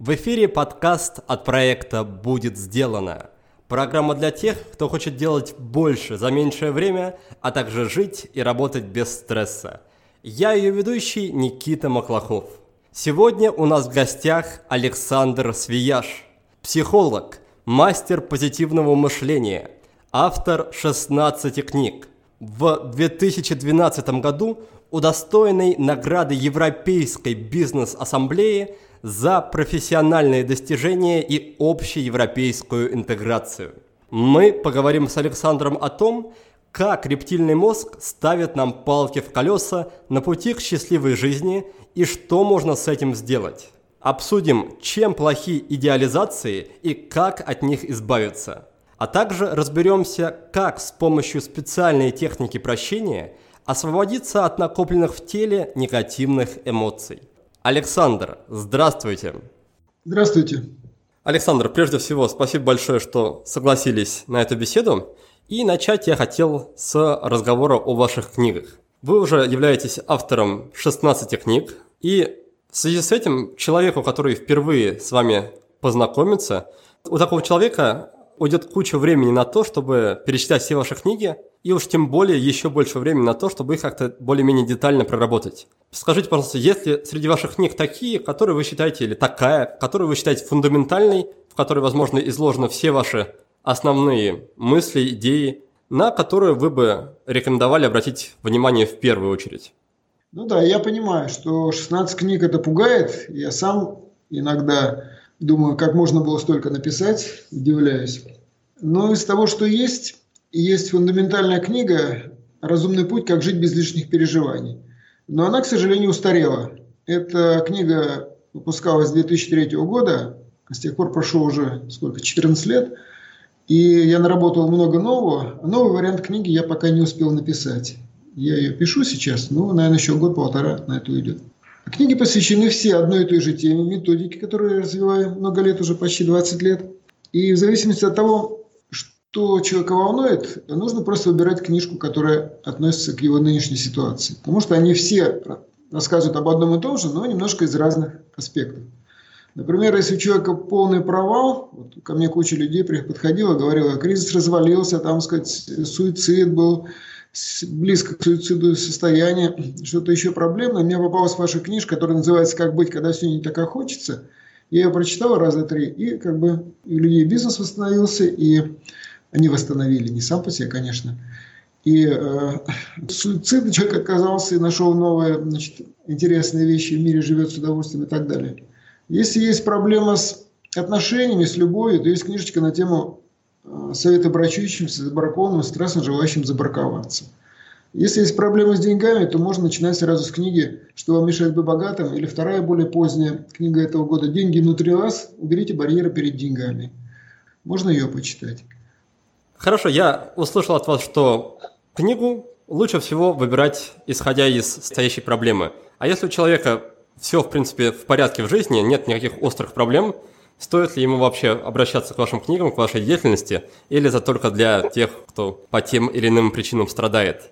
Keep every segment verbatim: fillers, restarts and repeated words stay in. В эфире подкаст от проекта «Будет сделано». Программа для тех, кто хочет делать больше за меньшее время, а также жить и работать без стресса. Я ее ведущий Никита Маклахов. Сегодня у нас в гостях Александр Свияш, психолог, мастер позитивного мышления, автор шестнадцати книг. В две тысячи двенадцатом году удостоенный награды Европейской бизнес-ассамблеи за профессиональные достижения и общеевропейскую интеграцию. Мы поговорим с Александром о том, как рептильный мозг ставит нам палки в колеса на пути к счастливой жизни и что можно с этим сделать. Обсудим, чем плохи идеализации и как от них избавиться. А также разберемся, как с помощью специальной техники прощения освободиться от накопленных в теле негативных эмоций. Александр, здравствуйте. Здравствуйте. Александр, прежде всего, спасибо большое, что согласились на эту беседу. И начать я хотел с разговора о ваших книгах. Вы уже являетесь автором шестнадцати книг. И в связи с этим человеку, который впервые с вами познакомится, у такого человека уйдет куча времени на то, чтобы перечитать все ваши книги, и уж тем более еще больше времени на то, чтобы их как-то более-менее детально проработать. Скажите, пожалуйста, есть ли среди ваших книг такие, которые вы считаете, или такая, которую вы считаете фундаментальной, в которой, возможно, изложены все ваши основные мысли, идеи, на которые вы бы рекомендовали обратить внимание в первую очередь? Ну да, я понимаю, что шестнадцать книг это пугает. Я сам иногда думаю, как можно было столько написать, удивляюсь. Но из того, что есть... Есть фундаментальная книга «Разумный путь. Как жить без лишних переживаний». Но она, к сожалению, устарела. Эта книга выпускалась с две тысячи третьего года. С тех пор прошло уже сколько, четырнадцать лет. И я наработал много нового. Новый вариант книги я пока не успел написать. Я ее пишу сейчас, но, наверное, еще год-полтора на это уйдет. Книги посвящены все одной и той же теме, методике, которую я развиваю много лет, уже почти двадцать лет. И в зависимости от того, что человека волнует, нужно просто выбирать книжку, которая относится к его нынешней ситуации. Потому что они все рассказывают об одном и том же, но немножко из разных аспектов. Например, если у человека полный провал, вот ко мне куча людей подходила, говорила, кризис развалился, там, сказать, суицид был, близко к суициду состояние, что-то еще проблемное. У меня попалась ваша книжка, которая называется «Как быть, когда все не так, как хочется». Я ее прочитал раза три, и как бы у людей бизнес восстановился, и они восстановили, не сам по себе, конечно. И э, суицид человек отказался и нашел новые, значит, интересные вещи, в мире живет с удовольствием и так далее. Если есть проблема с отношениями, с любовью, то есть книжечка на тему э, «Совета брачующимся, забракованным, страстно желающим забраковаться». Если есть проблемы с деньгами, то можно начинать сразу с книги «Что вам мешает быть богатым» или вторая, более поздняя книга этого года «Деньги внутри вас. Уберите барьеры перед деньгами». Можно ее почитать. Хорошо, я услышал от вас, что книгу лучше всего выбирать, исходя из стоящей проблемы. А если у человека все, в принципе, в порядке в жизни, нет никаких острых проблем, стоит ли ему вообще обращаться к вашим книгам, к вашей деятельности, или это только для тех, кто по тем или иным причинам страдает?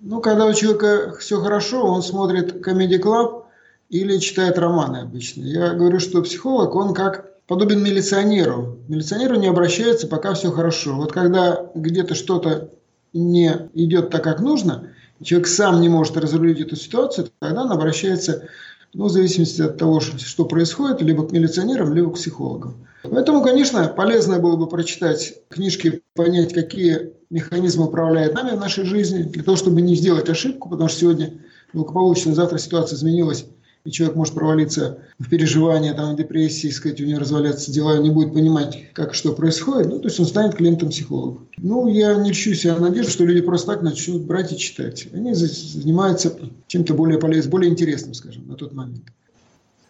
Ну, когда у человека все хорошо, он смотрит Comedy Club или читает романы обычно. Я говорю, что психолог, он как подобен милиционеру. Милиционеру не обращается, пока все хорошо. Вот когда где-то что-то не идет так, как нужно, человек сам не может разрулить эту ситуацию, тогда он обращается, ну, в зависимости от того, что происходит, либо к милиционерам, либо к психологам. Поэтому, конечно, полезно было бы прочитать книжки, понять, какие механизм управляет нами в нашей жизни, для того, чтобы не сделать ошибку, потому что сегодня благополучно, завтра ситуация изменилась, и человек может провалиться в переживания, там, в депрессии, сказать, у него развалятся дела, он не будет понимать, как что происходит, ну, то есть он станет клиентом психолога. Ну, я не льщу себя надежду, что люди просто так начнут брать и читать. Они занимаются чем-то более полезным, более интересным, скажем, на тот момент.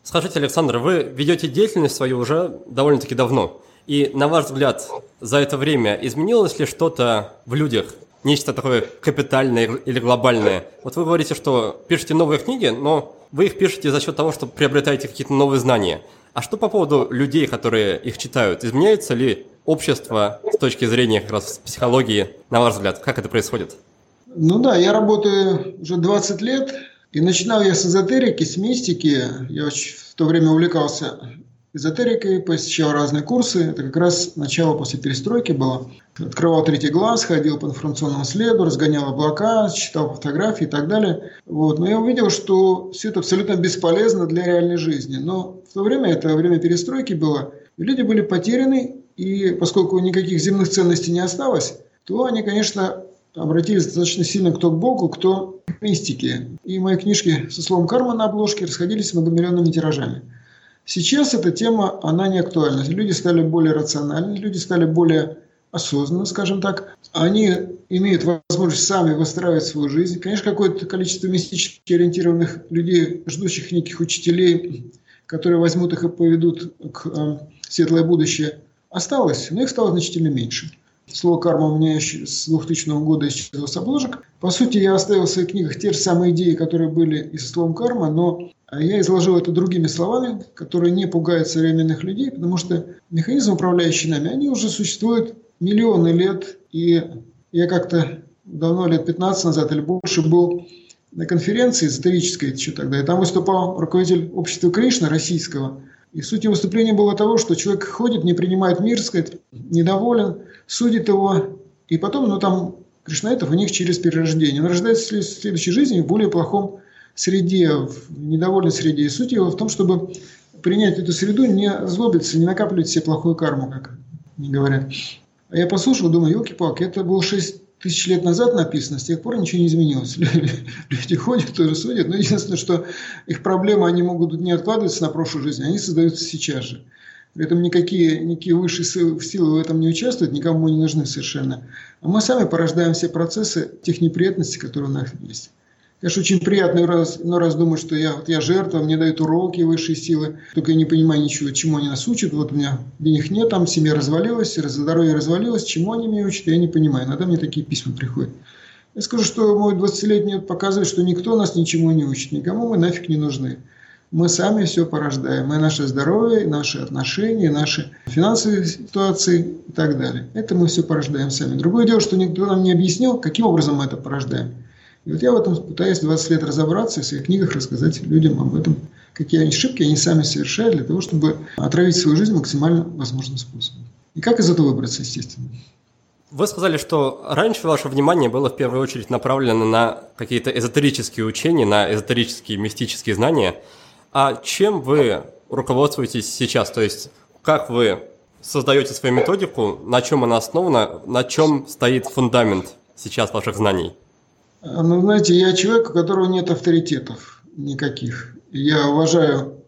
Скажите, Александр, вы ведете деятельность свою уже довольно-таки давно. И, на ваш взгляд, за это время изменилось ли что-то в людях? Нечто такое капитальное или глобальное? Вот вы говорите, что пишете новые книги, но вы их пишете за счет того, что приобретаете какие-то новые знания. А что по поводу людей, которые их читают? Изменяется ли общество с точки зрения как раз психологии, на ваш взгляд? Как это происходит? Ну да, я работаю уже двадцать лет, и начинал я с эзотерики, с мистики. Я в то время увлекался эзотерикой, посещал разные курсы. Это как раз начало после перестройки было. Открывал третий глаз, ходил по информационному следу, разгонял облака, читал фотографии и так далее. Вот. Но я увидел, что все это абсолютно бесполезно для реальной жизни. Но в то время, это время перестройки было, люди были потеряны, и поскольку никаких земных ценностей не осталось, то они, конечно, обратились достаточно сильно кто к Богу, кто к мистике. И мои книжки со словом «карма» на обложке расходились многомиллионными тиражами. Сейчас эта тема, она не актуальна. Люди стали более рациональны, люди стали более осознанны, скажем так. Они имеют возможность сами выстраивать свою жизнь. Конечно, какое-то количество мистически ориентированных людей, ждущих неких учителей, которые возьмут их и поведут к э, светлое будущее, осталось, но их стало значительно меньше. Слово «карма» у меня с двухтысячного года исчезло с обложек. По сути, я оставил в своих книгах те же самые идеи, которые были и со словом «карма», но я изложил это другими словами, которые не пугают современных людей, потому что механизмы, управляющие нами, они уже существуют миллионы лет. И я как-то давно, лет пятнадцать назад или больше, был на конференции эзотерической еще тогда, и там выступал руководитель общества Кришна российского. И суть его выступления было того, что человек ходит, не принимает мир, сказать, недоволен, судит его, и потом, ну там, кришнаитов у них через перерождение. Он рождается в следующей жизни в более плохом среде, в недовольной среде. И суть его в том, чтобы принять эту среду, не злобиться, не накапливать себе плохую карму, как они говорят. А я послушал, думаю, елки-палки, это было шесть тысяч лет назад написано, с тех пор ничего не изменилось. Люди ходят, тоже судят. Но единственное, что их проблемы, они могут не откладываться на прошлую жизнь, они создаются сейчас же. При этом никакие, никакие высшие силы в этом не участвуют, никому не нужны совершенно. А мы сами порождаем все процессы тех неприятностей, которые у нас есть. Конечно, очень приятно, раз, но раз думаю, что я, вот я жертва, мне дают уроки высшие силы, только я не понимаю ничего, чему они нас учат. Вот у меня денег нет, там семья развалилась, здоровье развалилось, чему они меня учат, я не понимаю. Иногда мне такие письма приходят. Я скажу, что мой двадцатилетний опыт показывает, что никто нас ничему не учит, никому мы нафиг не нужны. Мы сами все порождаем, и наше здоровье, и наши отношения, наши финансовые ситуации и так далее. Это мы все порождаем сами. Другое дело, что никто нам не объяснил, каким образом мы это порождаем. И вот я в этом пытаюсь двадцать лет разобраться и в своих книгах рассказать людям об этом, какие ошибки они сами совершают для того, чтобы отравить свою жизнь максимально возможным способом. И как из этого выбраться, естественно. Вы сказали, что раньше ваше внимание было в первую очередь направлено на какие-то эзотерические учения, на эзотерические, мистические знания. А чем вы руководствуетесь сейчас? То есть, как вы создаете свою методику, на чем она основана, на чем стоит фундамент сейчас ваших знаний? Ну, знаете, я человек, у которого нет авторитетов никаких. Я уважаю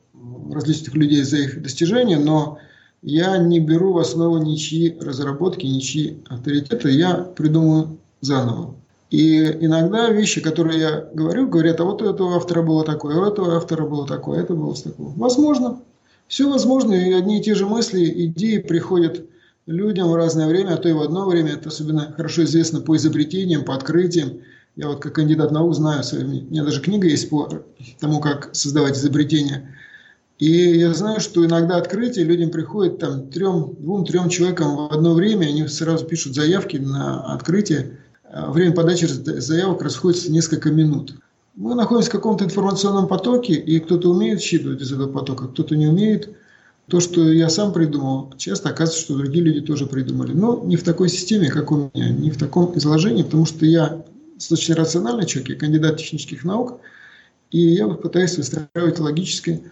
различных людей за их достижения, но я не беру в основу ничьи разработки, ничьи авторитеты. Я придумываю заново. И иногда вещи, которые я говорю, говорят, а вот у этого автора было такое, у этого автора было такое, это было такое. Возможно. Все возможно. И одни и те же мысли, идеи приходят людям в разное время, а то и в одно время. Это особенно хорошо известно по изобретениям, по открытиям. Я вот как кандидат наук знаю, у меня даже книга есть по тому, как создавать изобретения. И я знаю, что иногда открытие людям приходит там трем, двум-трем человекам в одно время, они сразу пишут заявки на открытие. Время подачи заявок расходится несколько минут. Мы находимся в каком-то информационном потоке, и кто-то умеет считывать из этого потока, кто-то не умеет. То, что я сам придумал, часто оказывается, что другие люди тоже придумали. Но не в такой системе, как у меня, не в таком изложении, потому что я... достаточно рациональный человек, я кандидат технических наук, и я пытаюсь выстраивать логически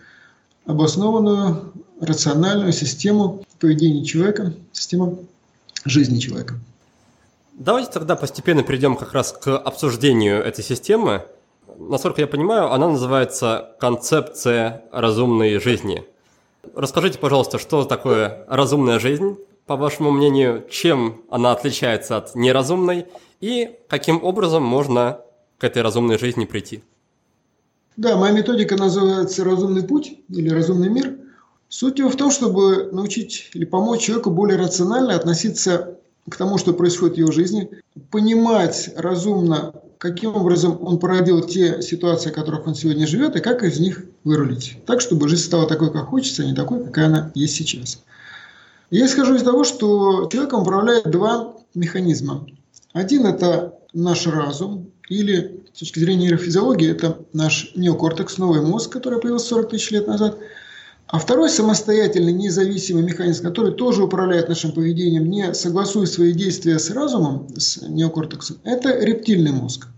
обоснованную, рациональную систему поведения человека, систему жизни человека. Давайте тогда постепенно перейдем как раз к обсуждению этой системы. Насколько я понимаю, она называется «Концепция разумной жизни». Расскажите, пожалуйста, что такое разумная жизнь, по вашему мнению, чем она отличается от неразумной и каким образом можно к этой разумной жизни прийти? Да, моя методика называется «Разумный путь» или «Разумный мир». Суть его в том, чтобы научить или помочь человеку более рационально относиться к тому, что происходит в его жизни, понимать разумно, каким образом он породил те ситуации, в которых он сегодня живет, и как из них вырулить. Так, чтобы жизнь стала такой, как хочется, а не такой, какая она есть сейчас. Я исхожу из того, что человеком управляет два механизма. Один – это наш разум, или с точки зрения нейрофизиологии, это наш неокортекс, новый мозг, который появился сорок тысяч лет назад. А второй самостоятельный, независимый механизм, который тоже управляет нашим поведением, не согласуя свои действия с разумом, с неокортексом, это рептильный мозг.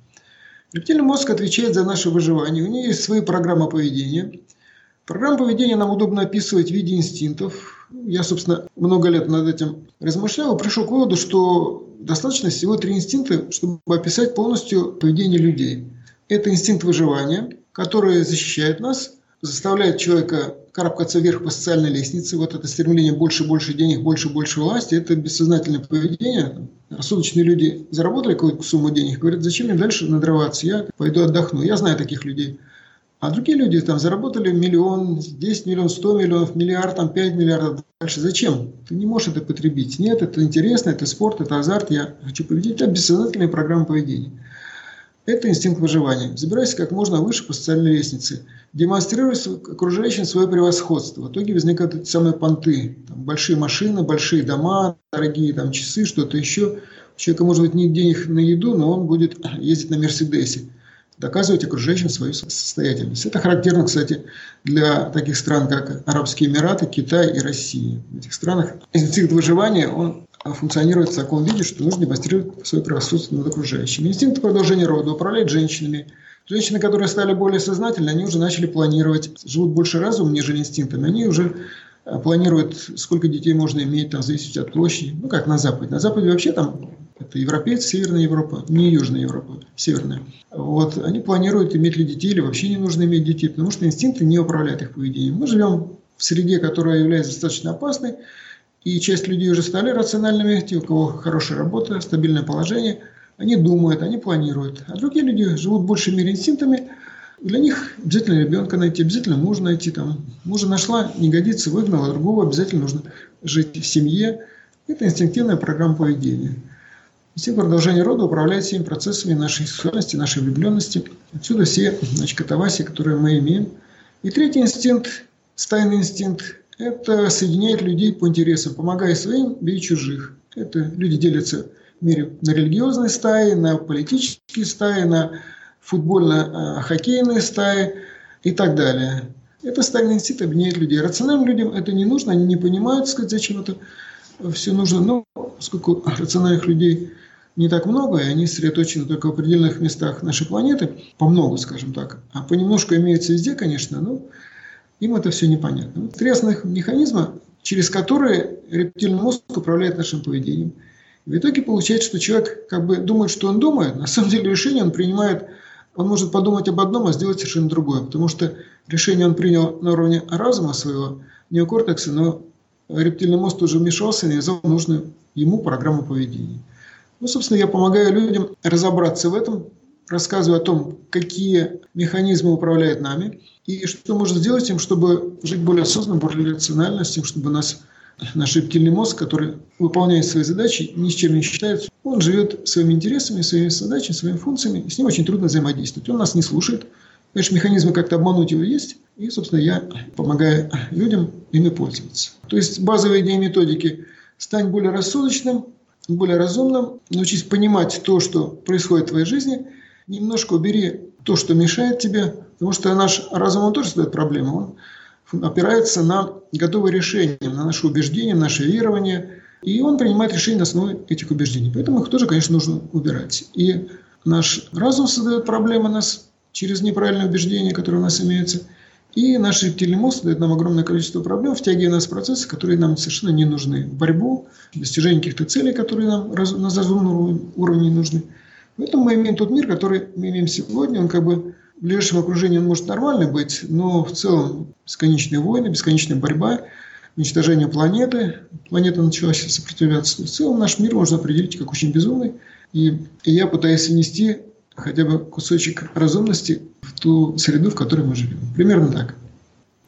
Рептильный мозг отвечает за наше выживание. У него есть свои программы поведения. Программы поведения нам удобно описывать в виде инстинктов. Я, собственно, много лет над этим размышлял и пришел к выводу, что достаточно всего три инстинкта, чтобы описать полностью поведение людей. Это инстинкт выживания, который защищает нас, заставляет человека карабкаться вверх по социальной лестнице. Вот это стремление больше, больше денег, больше, больше власти. Это бессознательное поведение. Рассудочные люди заработали какую-то сумму денег, говорят, зачем мне дальше надрываться, я пойду отдохну. Я знаю таких людей. А другие люди там заработали миллион, десять миллионов, сто миллионов, миллиард, там, пять миллиардов. Дальше зачем? Ты не можешь это потребить. Нет, это интересно, это спорт, это азарт. Я хочу победить. Это бессознательная программа поведения. Это инстинкт выживания. Забирайся как можно выше по социальной лестнице. Демонстрируй окружающим свое превосходство. В итоге возникают эти самые понты. Там большие машины, большие дома, дорогие там, часы, что-то еще. У человека может быть нет денег на еду, но он будет ездить на «Мерседесе». Доказывать окружающим свою состоятельность. Это характерно, кстати, для таких стран, как Арабские Эмираты, Китай и Россия. В этих странах инстинкт выживания, он функционирует в таком виде, что нужно демонстрировать свое превосходство над окружающими. Инстинкт продолжения рода управляет женщинами. Женщины, которые стали более сознательны, они уже начали планировать, живут больше разумом, нежели инстинктами. Они уже планируют, сколько детей можно иметь, там, в зависимости от площади. Ну, как на Западе. На Западе вообще там это европейцы, Северная Европа, не Южная Европа, Северная. Вот, они планируют, иметь ли детей или вообще не нужно иметь детей, потому что инстинкты не управляют их поведением. Мы живем в среде, которая является достаточно опасной, и часть людей уже стали рациональными, те, у кого хорошая работа, стабильное положение, они думают, они планируют. А другие люди живут в большей мере инстинктами, для них обязательно ребенка найти, обязательно мужа найти. Там. Мужа нашла, не годится, выгнала, другого обязательно нужно жить в семье. Это инстинктивная программа поведения. Инстинкт продолжения рода управляет всеми процессами нашей сексуальности, нашей влюбленности. Отсюда все, значит, катавасии, которые мы имеем. И третий инстинкт, стайный инстинкт, это соединяет людей по интересам, помогая своим, бей чужих. Это люди делятся в мире на религиозные стаи, на политические стаи, на футбольно-хоккейные стаи и так далее. Это стайный инстинкт объединяет людей. Рациональным людям это не нужно, они не понимают, сказать, зачем это все нужно. Но поскольку рациональных людей не так много, и они сосредоточены только в определенных местах нашей планеты, по много, скажем так, а понемножку имеются везде, конечно, но им это все непонятно. Вот три основных механизма, через которые рептильный мозг управляет нашим поведением. И в итоге получается, что человек как бы думает, что он думает, на самом деле решение он принимает, он может подумать об одном, а сделать совершенно другое, потому что решение он принял на уровне разума своего, неокортекса, но рептильный мозг тоже вмешался и навязал нужную ему программу поведения. Ну, собственно, я помогаю людям разобраться в этом, рассказываю о том, какие механизмы управляют нами и что можно сделать им, чтобы жить более осознанно, более рационально, с тем, чтобы нас, наш рептильный мозг, который выполняет свои задачи, ни с чем не считается, он живет своими интересами, своими задачами, своими функциями, и с ним очень трудно взаимодействовать. Он нас не слушает. Конечно, механизмы как-то обмануть его есть, и, собственно, я помогаю людям ими пользоваться. То есть базовая идея методики – стань более рассудочным, более разумным, научись понимать то, что происходит в твоей жизни, немножко убери то, что мешает тебе, потому что наш разум, он тоже создает проблему, он опирается на готовые решения, на наши убеждения, наше верование, и он принимает решения на основе этих убеждений. Поэтому их тоже, конечно, нужно убирать. И наш разум создает проблемы нас через неправильные убеждения, которые у нас имеются. И наш рептильный мозг дает нам огромное количество проблем, втягивая нас в процессы, которые нам совершенно не нужны. Борьбу, достижение каких-то целей, которые нам на разумном уровне нужны. Поэтому мы имеем тот мир, который мы имеем сегодня. Он как бы в ближайшем окружении он может нормально быть, но в целом бесконечные войны, бесконечная борьба, уничтожение планеты. Планета начала сопротивляться. В целом наш мир можно определить как очень безумный. И, и я пытаюсь внести хотя бы кусочек разумности в ту среду, в которой мы живем. Примерно так.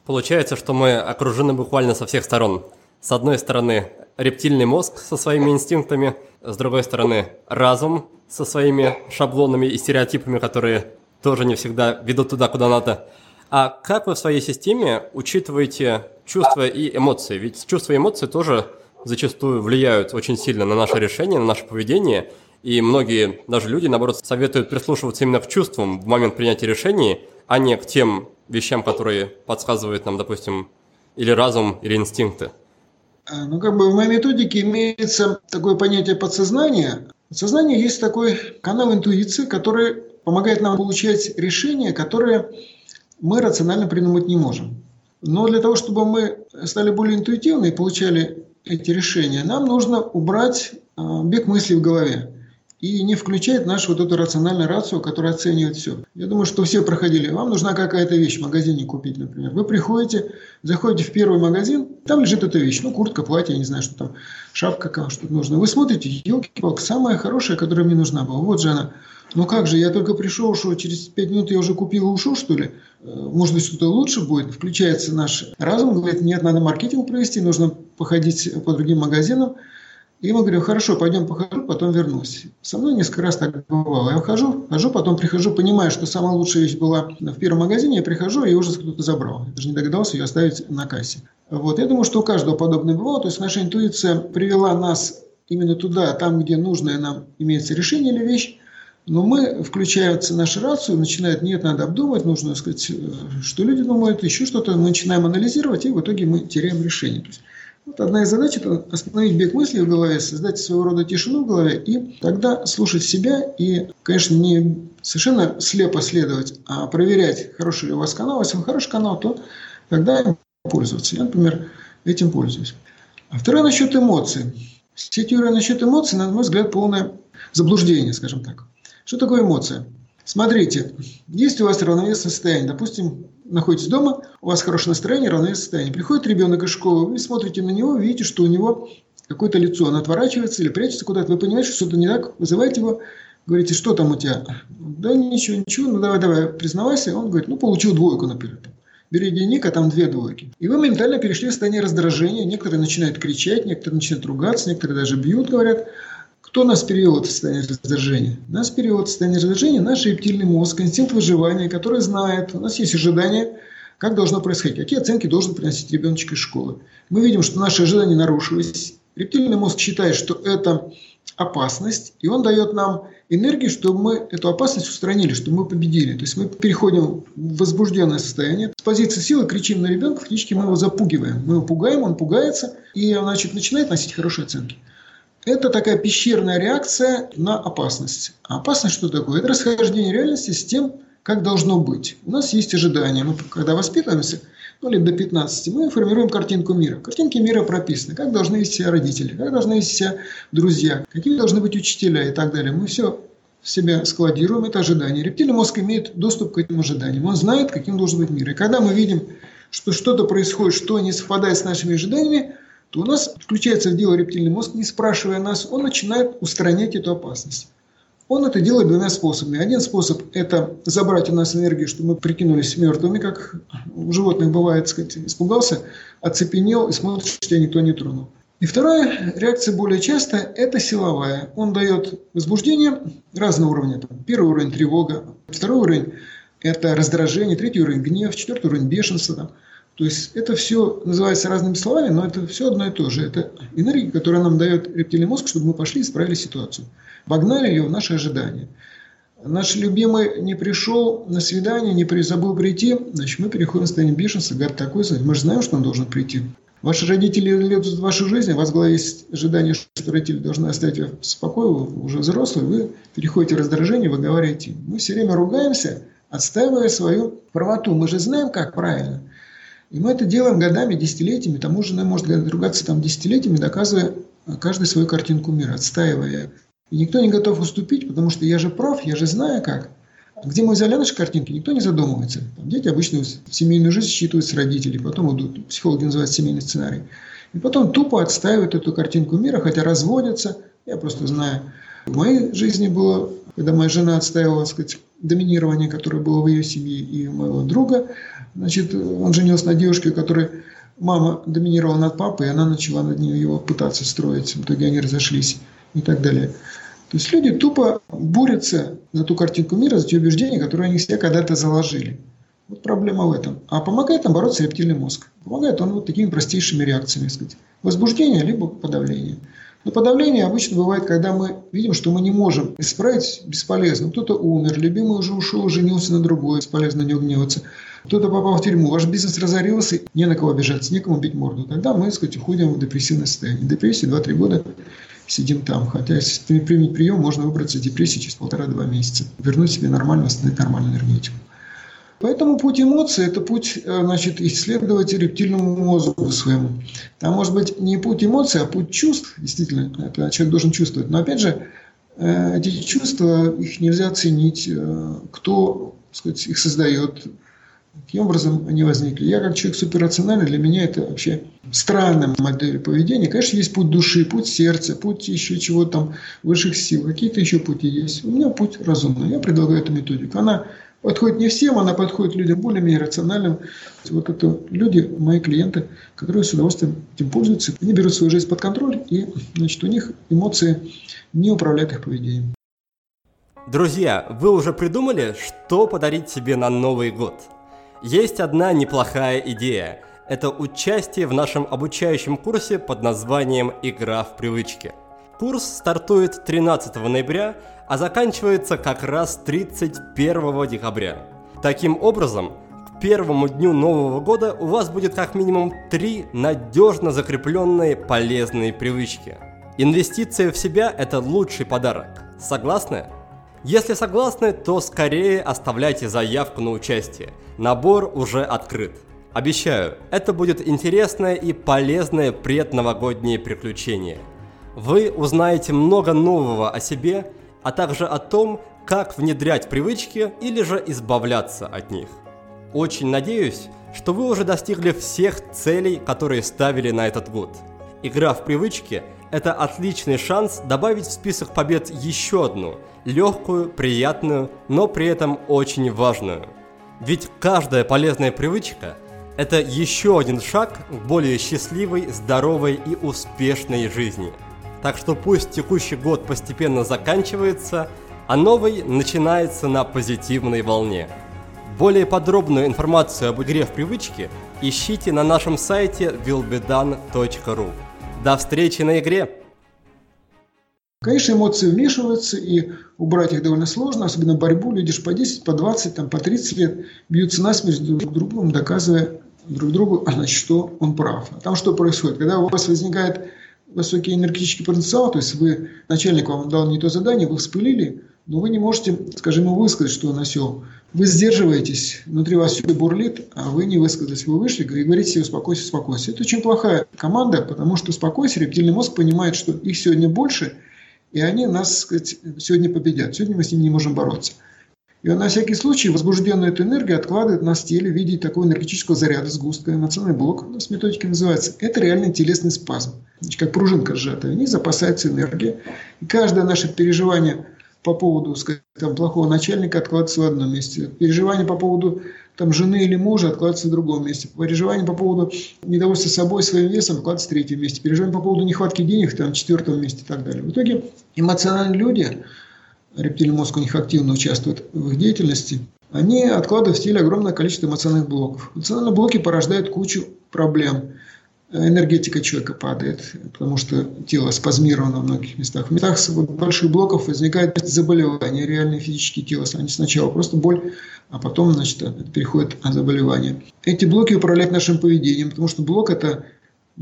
Получается, что мы окружены буквально со всех сторон. С одной стороны, рептильный мозг со своими инстинктами, с другой стороны, разум со своими шаблонами и стереотипами, которые тоже не всегда ведут туда, куда надо. А как вы в своей системе учитываете чувства и эмоции? Ведь чувства и эмоции тоже зачастую влияют очень сильно на наше решение, на наше поведение. И многие, даже люди, наоборот, советуют прислушиваться именно к чувствам в момент принятия решений, а не к тем вещам, которые подсказывают нам, допустим, или разум, или инстинкты. Ну, как бы в моей методике имеется такое понятие подсознания. Подсознание есть такой канал интуиции, который помогает нам получать решения, которые мы рационально придумать не можем. Но для того, чтобы мы стали более интуитивны и получали эти решения, нам нужно убрать бег мыслей в голове и не включать нашу вот эту рациональную рацию, которая оценивает все. Я думаю, что все проходили. Вам нужна какая-то вещь в магазине купить, например. Вы приходите, заходите в первый магазин, там лежит эта вещь. Ну, куртка, платье, я не знаю, что там, шапка, как, что-то нужно. Вы смотрите, елки-палки, самая хорошая, которая мне нужна была. Вот же она. Ну как же, я только пришел, что через пять минут я уже купил и ушел, что ли? Может быть, что-то лучше будет? Включается наш разум, говорит, нет, надо маркетинг провести, нужно походить по другим магазинам. И ему говорю, хорошо, пойдем похожу, потом вернусь. Со мной несколько раз так бывало. Я хожу, хожу, потом прихожу, понимаю, что самая лучшая вещь была в первом магазине, я прихожу, и уже кто-то забрал. Я даже не догадался ее оставить на кассе. Вот. Я думаю, что у каждого подобное бывало. То есть наша интуиция привела нас именно туда, там, где нужное нам имеется решение или вещь. Но мы, включается наша рацию, начинает, нет, надо обдумать, нужно сказать, что люди думают, еще что-то. Мы начинаем анализировать, и в итоге мы теряем решение. То есть, вот одна из задач – это остановить бег мыслей в голове, создать своего рода тишину в голове, и тогда слушать себя и, конечно, не совершенно слепо следовать, а проверять, хороший ли у вас канал. Если он хороший канал, то тогда им пользоваться. Я, например, этим пользуюсь. А второе – насчет эмоций. Все теории насчет эмоций, на мой взгляд, полное заблуждение, скажем так. Что такое эмоция? Смотрите, есть у вас равновесное состояние. Допустим, находитесь дома, у вас хорошее настроение, равновесное состояние. Приходит ребенок из школы, вы смотрите на него, видите, что у него какое-то лицо, оно отворачивается или прячется куда-то. Вы понимаете, что что-то не так, вызываете его, говорите, что там у тебя? Да ничего, ничего, ну давай, давай, признавайся. Он говорит, ну получил двойку, например. Бери дневник, а там две двойки. И вы моментально перешли в состояние раздражения. Некоторые начинают кричать, некоторые начинают ругаться, некоторые даже бьют, говорят. Кто нас перевел в состояние раздражения? Нас перевел в состояние раздражения наш рептильный мозг, инстинкт выживания, который знает, у нас есть ожидания, как должно происходить, какие оценки должен приносить ребеночек из школы. Мы видим, что наши ожидания нарушились. Рептильный мозг считает, что это опасность, и он дает нам энергию, чтобы мы эту опасность устранили, чтобы мы победили. То есть мы переходим в возбужденное состояние. С позиции силы кричим на ребенка, фактически мы его запугиваем. Мы его пугаем, он пугается, и значит, начинает носить хорошие оценки. Это такая пещерная реакция на опасность. А опасность что такое? Это расхождение реальности с тем, как должно быть. У нас есть ожидания. Мы, когда воспитываемся, ну, лет до пятнадцати, мы формируем картинку мира. Картинки мира прописаны. Как должны вести себя родители, как должны вести себя друзья, какими должны быть учителя и так далее. Мы все в себя складируем, это ожидание. Рептильный мозг имеет доступ к этим ожиданиям. Он знает, каким должен быть мир. И когда мы видим, что что-то происходит, что не совпадает с нашими ожиданиями, то у нас включается в дело рептильный мозг, не спрашивая нас, он начинает устранять эту опасность. Он это делает двумя способами. Один способ – это забрать у нас энергию, чтобы мы прикинулись мертвыми, как у животных бывает, сказать, испугался, оцепенел и смотрит, что тебя никто не тронул. И вторая реакция более частая – это силовая. Он дает возбуждение разного уровня. Первый уровень – тревога, второй уровень – это раздражение, третий уровень – гнев, четвертый уровень – бешенство, там. То есть это все называется разными словами, но это все одно и то же. Это энергия, которая нам дает рептильный мозг, чтобы мы пошли и исправили ситуацию. Вогнали ее в наши ожидания. Наш любимый не пришел на свидание, не забыл прийти, значит, мы переходим в состояние бешенства, гад такой, мы же знаем, что он должен прийти. Ваши родители лезут в вашу жизнь, у вас в голове есть ожидание, что родители должны оставить вас в покое, вы уже взрослый, вы переходите в раздражение, вы говорите. Мы все время ругаемся, отстаивая свою правоту. Мы же знаем, как правильно. И мы это делаем годами, десятилетиями. Тому жена может ругаться там десятилетиями, доказывая каждую свою картинку мира, отстаивая. И никто не готов уступить, потому что я же прав, я же знаю как. А где мы взяли наши картинки, никто не задумывается. Там дети обычно в семейную жизнь считывают с родителей, потом идут, психологи называют семейный сценарий. И потом тупо отстаивают эту картинку мира, хотя разводятся, я просто знаю. В моей жизни было, когда моя жена отстаивала, так сказать, доминирование, которое было в ее семье и моего друга, значит, он женился на девушке, которая мама доминировала над папой, и она начала над ним его пытаться строить. В итоге они разошлись и так далее. То есть люди тупо борются за ту картинку мира, за те убеждения, которые они себе когда-то заложили. Вот проблема в этом. А помогает нам бороться рептильный мозг. Помогает он вот такими простейшими реакциями, так сказать. Возбуждение либо подавление. Но подавление обычно бывает, когда мы видим, что мы не можем исправить бесполезно. Кто-то умер, любимый уже ушел, женился на другой, бесполезно на него гневаться. Кто-то попал в тюрьму, ваш бизнес разорился, не на кого обижаться, некому бить морду. Тогда мы, так сказать, уходим в депрессивное состояние. Депрессия два-три года сидим там. Хотя, если применить прием, можно выбраться из депрессии через полтора-два месяца. Вернуть себе нормально, восстановить нормальную энергетику. Поэтому путь эмоций – это путь, значит, исследовать рептильному мозгу своему. Там может быть не путь эмоций, а путь чувств, действительно, это человек должен чувствовать. Но опять же, эти чувства, их нельзя оценить, кто, так сказать, их создает, каким образом они возникли. Я как человек суперрациональный, для меня это вообще странная модель поведения. Конечно, есть путь души, путь сердца, путь еще чего-то там, высших сил, какие-то еще пути есть. У меня путь разумный, я предлагаю эту методику. Она подходит не всем, она подходит людям более-менее рациональным. Вот это люди, мои клиенты, которые с удовольствием этим пользуются. Они берут свою жизнь под контроль, и, значит, у них эмоции не управляют их поведением. Друзья, вы уже придумали, что подарить себе на Новый год? Есть одна неплохая идея. Это участие в нашем обучающем курсе под названием «Игра в привычки». Курс стартует тринадцатого ноября, а заканчивается как раз тридцать первого декабря. Таким образом, к первому дню Нового года у вас будет как минимум три надежно закрепленные полезные привычки. Инвестиция в себя – это лучший подарок. Согласны? Если согласны, то скорее оставляйте заявку на участие. Набор уже открыт. Обещаю, это будет интересное и полезное предновогоднее приключение. Вы узнаете много нового о себе, а также о том, как внедрять привычки или же избавляться от них. Очень надеюсь, что вы уже достигли всех целей, которые ставили на этот год. Игра в привычки – это отличный шанс добавить в список побед еще одну, легкую, приятную, но при этом очень важную. Ведь каждая полезная привычка – это еще один шаг к более счастливой, здоровой и успешной жизни. Так что пусть текущий год постепенно заканчивается, а новый начинается на позитивной волне. Более подробную информацию об игре в привычки ищите на нашем сайте will be done dot r u. До встречи на игре! Конечно, эмоции вмешиваются, и убрать их довольно сложно, особенно борьбу. Люди же по десять, по двадцать, там, по тридцать лет бьются насмерть друг другом, доказывая друг другу, значит, что он прав. А там что происходит? Когда у вас возникает высокий энергетический потенциал, то есть вы, начальник вам дал не то задание, вы вспылили, но вы не можете, скажем, ему высказать, что он осел. Вы сдерживаетесь, внутри вас все бурлит, а вы не высказались, вы вышли и говорите себе «успокойся, успокойся». Это очень плохая команда, потому что «успокойся», рептильный мозг понимает, что их сегодня больше, и они нас, так сказать, сегодня победят. Сегодня мы с ними не можем бороться. И он на всякий случай возбужденную эту энергию откладывает на стеле в виде такого энергетического заряда, сгустка, эмоциональный блок, у нас в методике называется. Это реальный телесный спазм. Значит, как пружинка сжатая вниз, запасается энергия. И каждое наше переживание по поводу, сказать, там, плохого начальника откладывается в одном месте. Переживание по поводу там, жены или мужа откладывается в другом месте. Переживание по поводу недовольства собой, своим весом откладывается в третьем месте. Переживание по поводу нехватки денег там, в четвертом месте и так далее. В итоге эмоциональные люди... рептильный мозг у них активно участвует в их деятельности, они откладывают в стиле огромное количество эмоциональных блоков. Эмоциональные блоки порождают кучу проблем. Энергетика человека падает, потому что тело спазмировано в многих местах. В местах больших блоков возникают заболевания, реальные физические тела. Они сначала просто боль, а потом, значит, переходят на заболевания. Эти блоки управляют нашим поведением, потому что блок – это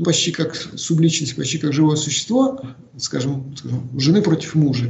почти как субличность, почти как живое существо, скажем, скажем жены против мужа.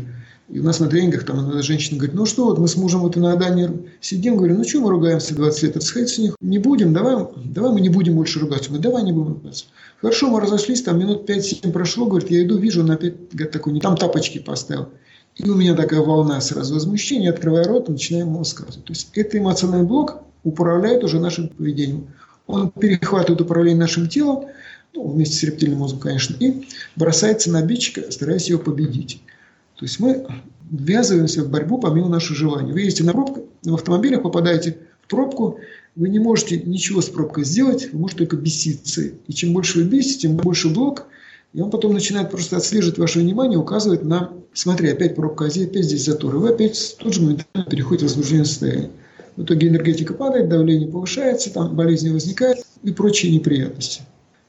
И у нас на тренингах там иногда женщина говорит, ну что, вот мы с мужем вот иногда не сидим, говорю, ну что мы ругаемся двадцать лет, расходиться с них не будем, давай, давай мы не будем больше ругаться. Мы давай не будем ругаться. Хорошо, мы разошлись, там минут пять-семь прошло, говорит, я иду, вижу, он опять говорит, такой, не там тапочки поставил. И у меня такая волна сразу возмущения, открывая рот, начинаем ему рассказывать. То есть этот эмоциональный блок управляет уже нашим поведением. Он перехватывает управление нашим телом, ну, вместе с рептильным мозгом, конечно, и бросается на обидчика, стараясь его победить. То есть мы ввязываемся в борьбу помимо наших желаний. Вы едете на пробку, в автомобилях попадаете в пробку, вы не можете ничего с пробкой сделать, вы можете только беситься. И чем больше вы бесите, тем больше блок. И он потом начинает просто отслеживать ваше внимание, указывать на, смотри, опять пробка, здесь, опять здесь затор. И вы опять тут же моментально переходите в возбужденное состояние. В итоге энергетика падает, давление повышается, там болезни возникают и прочие неприятности.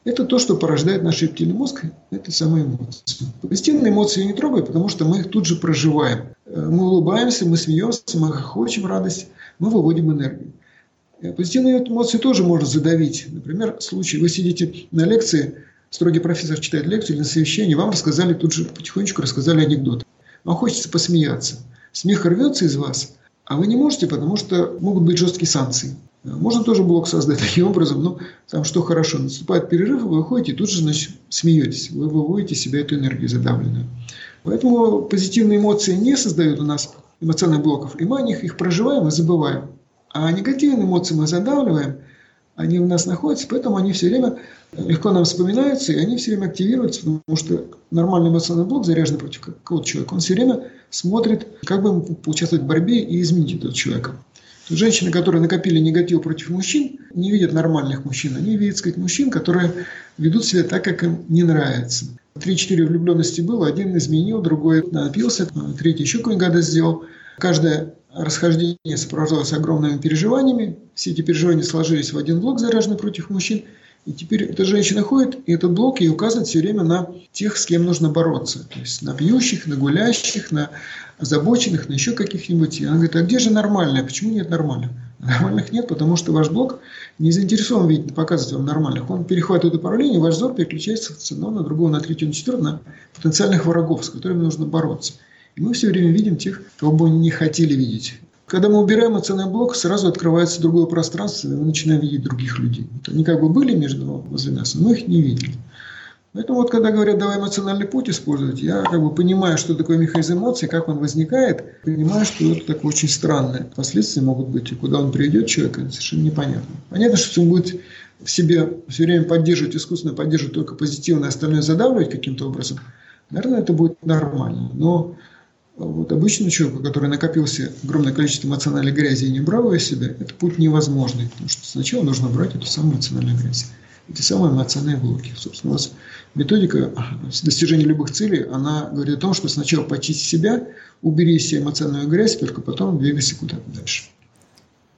Это то, что порождает наш рептильный мозг, это самые эмоции. Естественные эмоции не трогают, потому что мы их тут же проживаем. Мы улыбаемся, мы смеемся, мы хохочем радость, мы выводим энергию. Позитивные эмоции тоже можно задавить. Например, случай, вы сидите на лекции, строгий профессор читает лекцию или на совещании, вам рассказали тут же, потихонечку рассказали анекдот. Вам хочется посмеяться. Смех рвется из вас, а вы не можете, потому что могут быть жесткие санкции. Можно тоже блок создать таким образом, но там что хорошо, наступает перерыв, вы выходите и тут же, значит, смеетесь, вы выводите из себя эту энергию задавленную. Поэтому позитивные эмоции не создают у нас эмоциональных блоков, и мы их, их проживаем и забываем. А негативные эмоции мы задавливаем, они у нас находятся, поэтому они все время легко нам вспоминаются, и они все время активируются, потому что нормальный эмоциональный блок, заряженный против какого-то человека, он все время смотрит, как бы ему поучаствовать в борьбе и изменить этого человека. Женщины, которые накопили негатив против мужчин, не видят нормальных мужчин. Они видят, сказать, мужчин, которые ведут себя так, как им не нравится. Три-четыре влюбленности было, один изменил, другой напился, третий еще какую-нибудь гадость сделал. Каждое расхождение сопровождалось огромными переживаниями. Все эти переживания сложились в один блок, заряженный против мужчин. И теперь эта женщина ходит, и этот блок ей указывает все время на тех, с кем нужно бороться. То есть на пьющих, на гулящих, на озабоченных, на еще каких-нибудь. И она говорит, а где же нормальные? Почему нет нормальных? Нормальных нет, потому что ваш блок не заинтересован видеть, показывать вам нормальных. Он перехватывает управление, ваш взор переключается с одного на другого, на третьего, на четвертого, на потенциальных врагов, с которыми нужно бороться. И мы все время видим тех, кого бы не хотели видеть. Когда мы убираем эмоциональный блок, сразу открывается другое пространство, и мы начинаем видеть других людей. Вот они как бы были между возле нас, но мы их не видели. Поэтому вот когда говорят, давай эмоциональный путь использовать, я как бы понимаю, что такое механизм эмоций, как он возникает, понимаю, что это такое очень странное. Последствия могут быть, и куда он приведет человека, совершенно непонятно. Понятно, что он будет в себе все время поддерживать, искусственно поддерживать только позитивное, остальное задавливать каким-то образом, наверное, это будет нормально. Но вот обычному человеку, который накопился огромное количество эмоциональной грязи и не брал его из себя, это путь невозможный, потому что сначала нужно брать эту самую эмоциональную грязь, эти самые эмоциональные блоки. Собственно, у нас методика достижения любых целей, она говорит о том, что сначала почисти себя, убери из себя эмоциональную грязь, только потом двигайся куда-то дальше.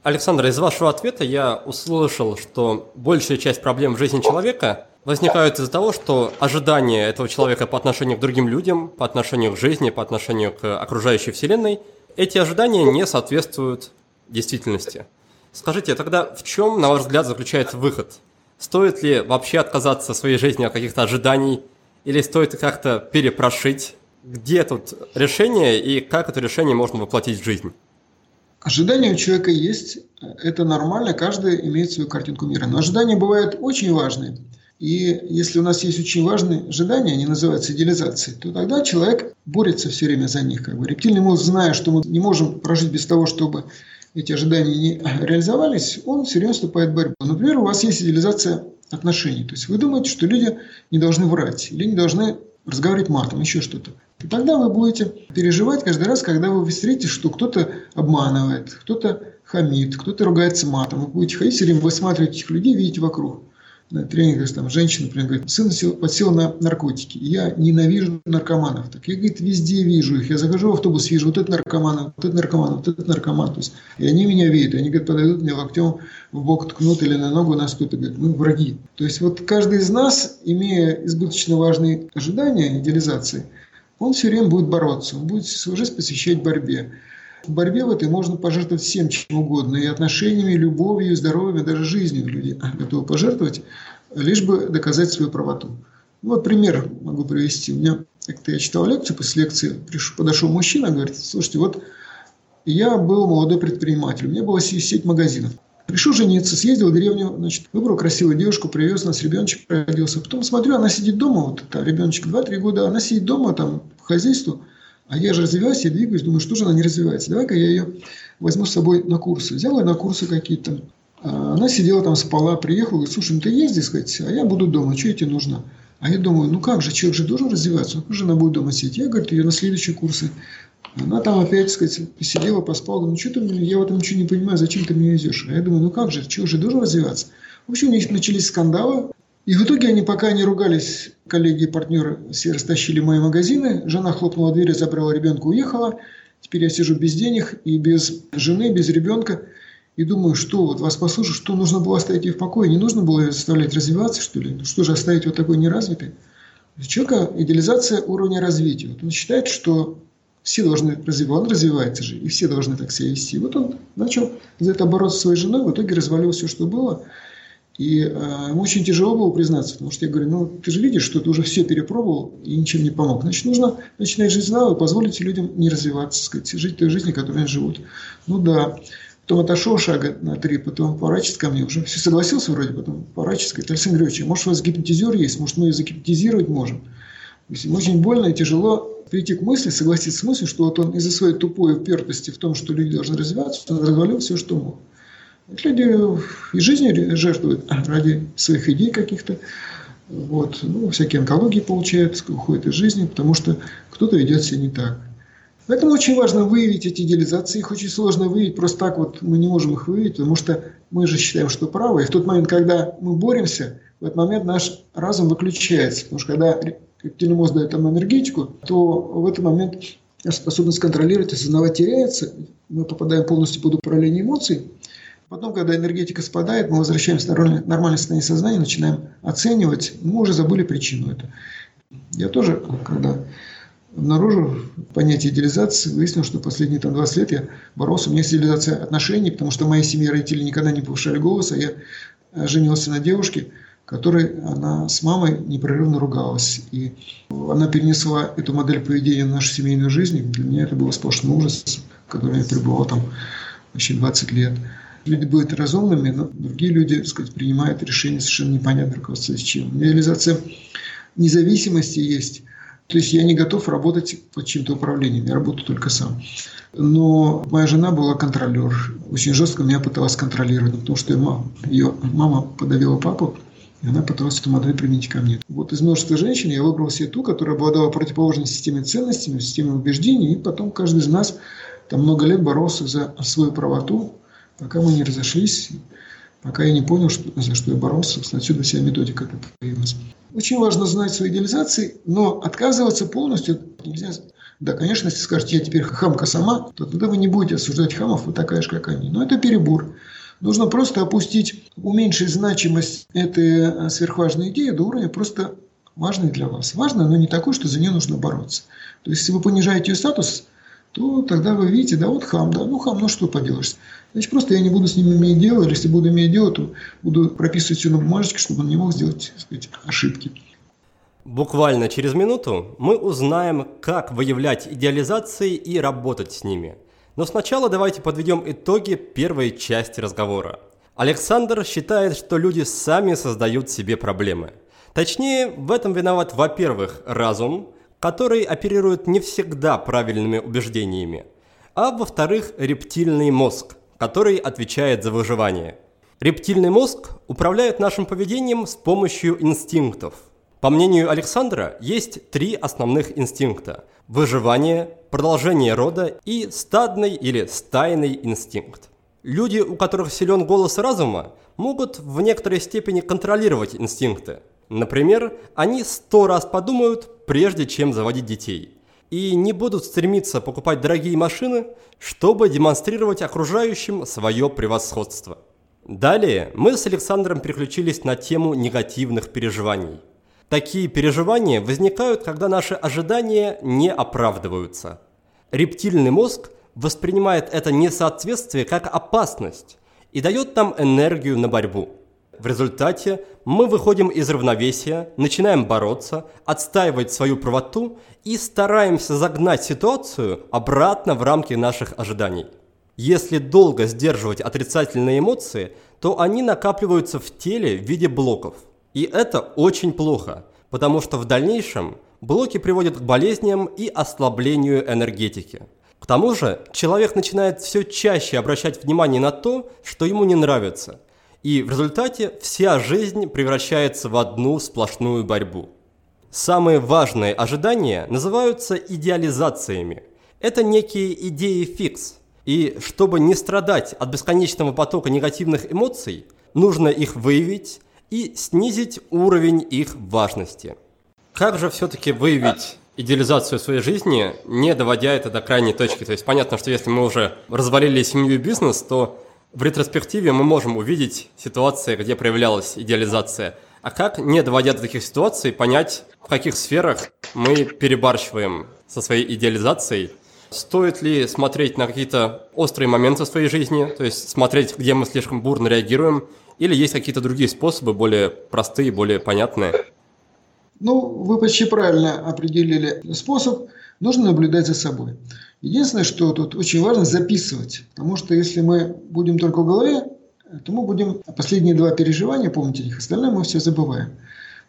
Александр, из вашего ответа я услышал, что большая часть проблем в жизни человека возникают из-за того, что ожидания этого человека по отношению к другим людям, по отношению к жизни, по отношению к окружающей вселенной, эти ожидания не соответствуют действительности. Скажите, тогда в чем, на ваш взгляд, заключается выход? Стоит ли вообще отказаться в своей жизни от каких-то ожиданий, или стоит как-то перепрошить? Где тут решение и как это решение можно воплотить в жизнь? Ожидания у человека есть, это нормально, каждый имеет свою картинку мира. Но ожидания бывают очень важные. И если у нас есть очень важные ожидания, они называются идеализацией, то тогда человек борется все время за них. Как бы. Рептильный мозг, зная, что мы не можем прожить без того, чтобы эти ожидания не реализовались, он все время вступает в борьбу. Например, у вас есть идеализация отношений. То есть вы думаете, что люди не должны врать или не должны разговаривать матом, еще что-то. И тогда вы будете переживать каждый раз, когда вы встретите, что кто-то обманывает, кто-то хамит, кто-то ругается матом. Вы будете ходить все время, высматривать этих людей, видеть вокруг. На тренингах там женщина, например, говорит, сын подсел на наркотики, я ненавижу наркоманов. Так я, говорит, везде вижу их, я захожу в автобус, вижу вот этот наркоман, вот этот наркоман, вот этот наркоман. То есть, и они меня видят, они, говорит, подойдут мне локтем в бок ткнут или на ногу наступят, говорят, мы враги. То есть вот каждый из нас, имея избыточно важные ожидания, идеализации, он все время будет бороться, он будет свою жизнь посвящать борьбе. В борьбе в этой можно пожертвовать всем, чем угодно, и отношениями, и любовью, и здоровьем, и даже жизнью люди готовы пожертвовать, лишь бы доказать свою правоту. Вот пример могу привести. У меня как-то я читал лекцию, после лекции подошел мужчина, говорит, слушайте, вот я был молодой предприниматель, у меня была сеть магазинов. Решил жениться, съездил в деревню, значит, выбрал красивую девушку, привез нас, ребеночек родился. Потом смотрю, она сидит дома, вот там ребеночек два-три года, она сидит дома там по хозяйству, а я же развиваюсь, я двигаюсь, думаю, что же она не развивается. Давай-ка я ее возьму с собой на курсы. Взял ее на курсы какие-то. Она сидела там, спала, приехала, говорит, слушай, ну ты езди, сказать, а я буду дома, что тебе нужно? А я думаю, ну как же, человек же должен развиваться, он же она будет дома сидеть. Я, говорит, ее на следующие курсы. Она там опять, так сказать, посидела, поспала. Говорит, ну что ты, я в этом ничего не понимаю, зачем ты меня везешь? А я думаю, ну как же, человек же должен развиваться. В общем, у них начались скандалы. И в итоге они пока не ругались, коллеги и партнеры все растащили мои магазины. Жена хлопнула дверь, забрала ребенка, уехала. Теперь я сижу без денег и без жены, без ребенка. И думаю, что вот вас послушаю, что нужно было оставить ее в покое. Не нужно было ее заставлять развиваться, что ли? Ну что же оставить вот такой неразвитой? У человека идеализация уровня развития. Вот он считает, что все должны развиваться, он развивается же, и все должны так себя вести. Вот он начал за это бороться со своей женой, в итоге развалил все, что было. И э, ему очень тяжело было признаться, потому что я говорю, ну ты же видишь, что ты уже все перепробовал и ничем не помог. Значит, нужно начинать жить заново и позволить людям не развиваться, сказать, жить той жизнью, которой они живут. Ну да. Потом отошел шага на три, потом поворачивается ко мне, уже все согласился вроде, потом поворачивается, говорит, Александр Григорьевич, может у вас гипнотизер есть, может мы ее загипнотизировать можем. То есть, очень больно и тяжело прийти к мысли, согласиться с мыслью, что вот он из-за своей тупой упертости в том, что люди должны развиваться, он развалил все, что мог. Вот люди и жизнью жертвуют ради своих идей каких-то, вот, ну, всякие онкологии получают, уходят из жизни, потому что кто-то ведет себя не так. Поэтому очень важно выявить эти идеализации, их очень сложно выявить, просто так вот мы не можем их выявить, потому что мы же считаем, что правы, и в тот момент, когда мы боремся, в этот момент наш разум выключается, потому что когда рептильный мозг дает нам энергетику, то в этот момент способность контролировать, осознавать теряется, мы попадаем полностью под управление эмоций, потом, когда энергетика спадает, мы возвращаемся в нормальное состояние сознания, начинаем оценивать, мы уже забыли причину этого. Я тоже, когда обнаружил понятие идеализации, выяснил, что последние там, двадцать лет я боролся. У меня есть идеализация отношений, потому что моей семье родители никогда не повышали голоса. Я женился на девушке, которой она с мамой непрерывно ругалась. И она перенесла эту модель поведения в нашу семейную жизнь. И для меня это был сплошной ужас, в котором я пребывал там почти двадцать лет. Люди будут разумными, но другие люди, так сказать, принимают решения совершенно непонятно, руководствуясь чем. У меня идеализация независимости есть. То есть я не готов работать под чьим-то управлением, я работаю только сам. Но моя жена была контролер, очень жестко меня пыталась контролировать, потому что ее мама, ее мама подавила папу, и она пыталась эту модель применить ко мне. Вот из множества женщин я выбрал себе ту, которая обладала противоположной системой ценностей, системой убеждений, и потом каждый из нас там много лет боролся за свою правоту, пока мы не разошлись, пока я не понял, что, за что я боролся, отсюда вся методика появилась. Очень важно знать свои идеализации, но отказываться полностью нельзя. Да, конечно, если скажете, я теперь хамка сама, то тогда вы не будете осуждать хамов, вы такая же, как они. Но это перебор. Нужно просто опустить, уменьшить значимость этой сверхважной идеи до уровня просто важной для вас. Важно, но не такой, что за нее нужно бороться. То есть, если вы понижаете ее статус, то тогда вы видите, да, вот хам, да, ну хам, ну что поделаешь. Значит, просто я не буду с ним иметь дело, или если буду иметь дело, то буду прописывать все на бумажечке, чтобы он не мог сделать, так сказать, ошибки. Буквально через минуту мы узнаем, как выявлять идеализации и работать с ними. Но сначала давайте подведем итоги первой части разговора. Александр считает, что люди сами создают себе проблемы. Точнее, в этом виноват, во-первых, разум, который оперирует не всегда правильными убеждениями, а во-вторых, рептильный мозг, который отвечает за выживание. Рептильный мозг управляет нашим поведением с помощью инстинктов. По мнению Александра, есть три основных инстинкта – выживание, продолжение рода и стадный или стайный инстинкт. Люди, у которых силен голос разума, могут в некоторой степени контролировать инстинкты. Например, они сто раз подумают, прежде чем заводить детей, и не будут стремиться покупать дорогие машины, чтобы демонстрировать окружающим свое превосходство. Далее мы с Александром переключились на тему негативных переживаний. Такие переживания возникают, когда наши ожидания не оправдываются. Рептильный мозг воспринимает это несоответствие как опасность и дает нам энергию на борьбу. В результате мы выходим из равновесия, начинаем бороться, отстаивать свою правоту и стараемся загнать ситуацию обратно в рамки наших ожиданий. Если долго сдерживать отрицательные эмоции, то они накапливаются в теле в виде блоков. И это очень плохо, потому что в дальнейшем блоки приводят к болезням и ослаблению энергетики. К тому же человек начинает все чаще обращать внимание на то, что ему не нравится. И в результате вся жизнь превращается в одну сплошную борьбу. Самые важные ожидания называются идеализациями. Это некие идеи-фикс. И чтобы не страдать от бесконечного потока негативных эмоций, нужно их выявить и снизить уровень их важности. Как же все-таки выявить идеализацию своей жизни, не доводя это до крайней точки? То есть понятно, что если мы уже развалили семью и бизнес, то в ретроспективе мы можем увидеть ситуации, где проявлялась идеализация. А как, не доводя до таких ситуаций, понять, в каких сферах мы перебарщиваем со своей идеализацией? Стоит ли смотреть на какие-то острые моменты в своей жизни, то есть смотреть, где мы слишком бурно реагируем, или есть какие-то другие способы, более простые, более понятные? Ну, вы почти правильно определили способ. Нужно наблюдать за собой. Единственное, что тут очень важно записывать, потому что если мы будем только в голове, то мы будем последние два переживания, помните их, остальное мы все забываем.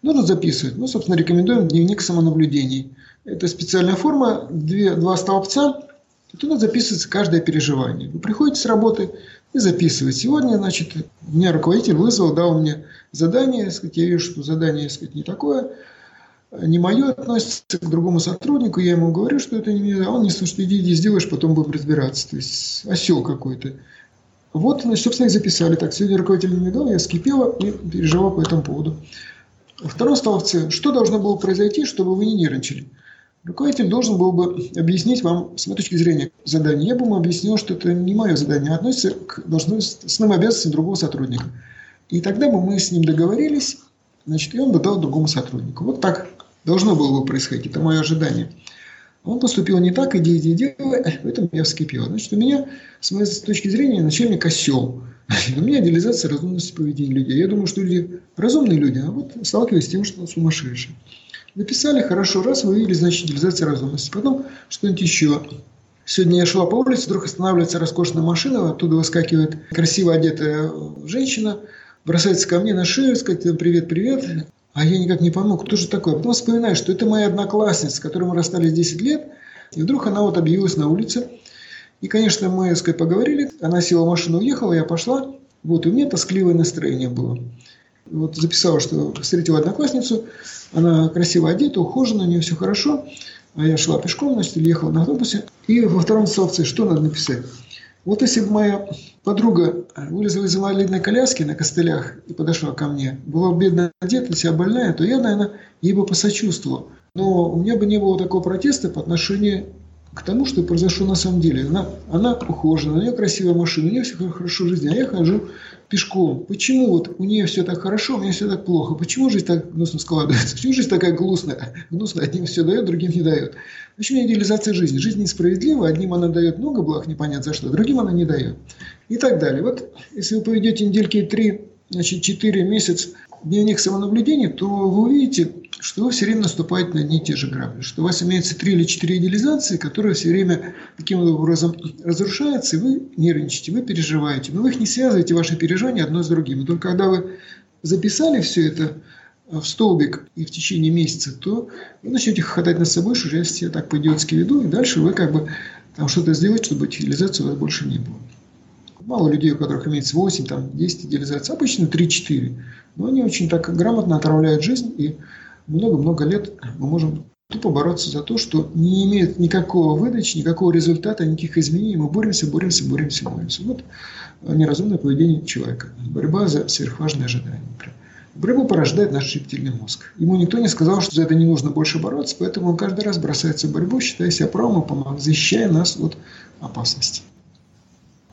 Нужно записывать. Мы, собственно, рекомендуем дневник самонаблюдений. Это специальная форма, две, два столбца, и туда записывается каждое переживание. Вы приходите с работы и записываете. Сегодня, значит, меня руководитель вызвал, дал мне задание, сказать, я вижу, что задание, сказать, не такое, не мое, относится к другому сотруднику, я ему говорю, что это не мне, а он не слушает, иди, иди, сделаешь, потом будем разбираться. То есть осел какой-то. Вот, значит, собственно, их записали. Так, сегодня руководитель не дал, я вскипела и переживала по этому поводу. Во втором столбце, что должно было произойти, чтобы вы не нервничали? Руководитель должен был бы объяснить вам, с моей точки зрения, задание. Я бы ему объяснил, что это не мое задание, а относится к должностным обязанностям другого сотрудника. И тогда бы мы с ним договорились, значит, и он бы дал другому сотруднику. Вот так должно было бы происходить, это мое ожидание. Он поступил не так, иди, иди, делай, поэтому я вскипел. Значит, у меня, с моей точки зрения, начальник осел. У меня идеализация разумности поведения людей. Я думаю, что люди разумные люди, а вот сталкиваюсь с тем, что сумасшедшие. Написали хорошо, раз выявили, значит, идеализация разумности. Потом что-нибудь еще. Сегодня я шла по улице, вдруг останавливается роскошная машина, оттуда выскакивает красиво одетая женщина, бросается ко мне на шею, сказать «привет, привет». А я никак не помог, кто же такой? А потом вспоминаю, что это моя одноклассница, с которой мы расстались десять лет, и вдруг она вот объявилась на улице. И, конечно, мы, так сказать, поговорили, она села в машину, уехала, я пошла. Вот, и у меня тоскливое настроение было. Вот записала, что встретила одноклассницу, она красиво одета, ухожена, у нее все хорошо. А я шла пешком, значит, или ехала на автобусе. И во втором столбце что надо написать? Вот если бы моя подруга вылезла из инвалидной коляски на костылях и подошла ко мне, была бедно одета, себя больная, то я, наверное, ей бы посочувствовал. Но у меня бы не было такого протеста по отношению к тому, что произошло на самом деле. Она, она ухожена, у нее красивая машина, у нее все хорошо в жизни, а я хожу пешком. Почему вот у нее все так хорошо, у меня все так плохо? Почему жизнь так гнусно складывается? Почему жизнь такая гнусная? Гнусная, одним все дает, другим не дает. Почему идеализация жизни? Жизнь несправедлива, одним она дает много благ, непонятно за что, другим она не дает. И так далее. Вот если вы поведете недельки три, значит, четыре месяца дневник самонаблюдения, то вы увидите, что вы все время наступаете на одни и те же грабли, что у вас имеется три или четыре идеализации, которые все время каким-то образом разрушаются, и вы нервничаете, вы переживаете, но вы их не связываете, ваши переживания, одно с другим. И только когда вы записали все это в столбик и в течение месяца, то вы начнете хохотать над собой, что я себя так по-идиотски веду, и дальше вы как бы там что-то сделаете, чтобы идеализации у вас больше не было. Мало людей, у которых имеется восемь, там, десять идеализаций, обычно три-четыре. Но они очень так грамотно отравляют жизнь, и много-много лет мы можем тупо бороться за то, что не имеет никакого выдачи, никакого результата, никаких изменений. Мы боремся, боремся, боремся, боремся. Вот неразумное поведение человека. Борьба за сверхважные ожидания. Борьбу порождает наш рептильный мозг. Ему никто не сказал, что за это не нужно больше бороться, поэтому он каждый раз бросается в борьбу, считая себя правым, защищая нас от опасности.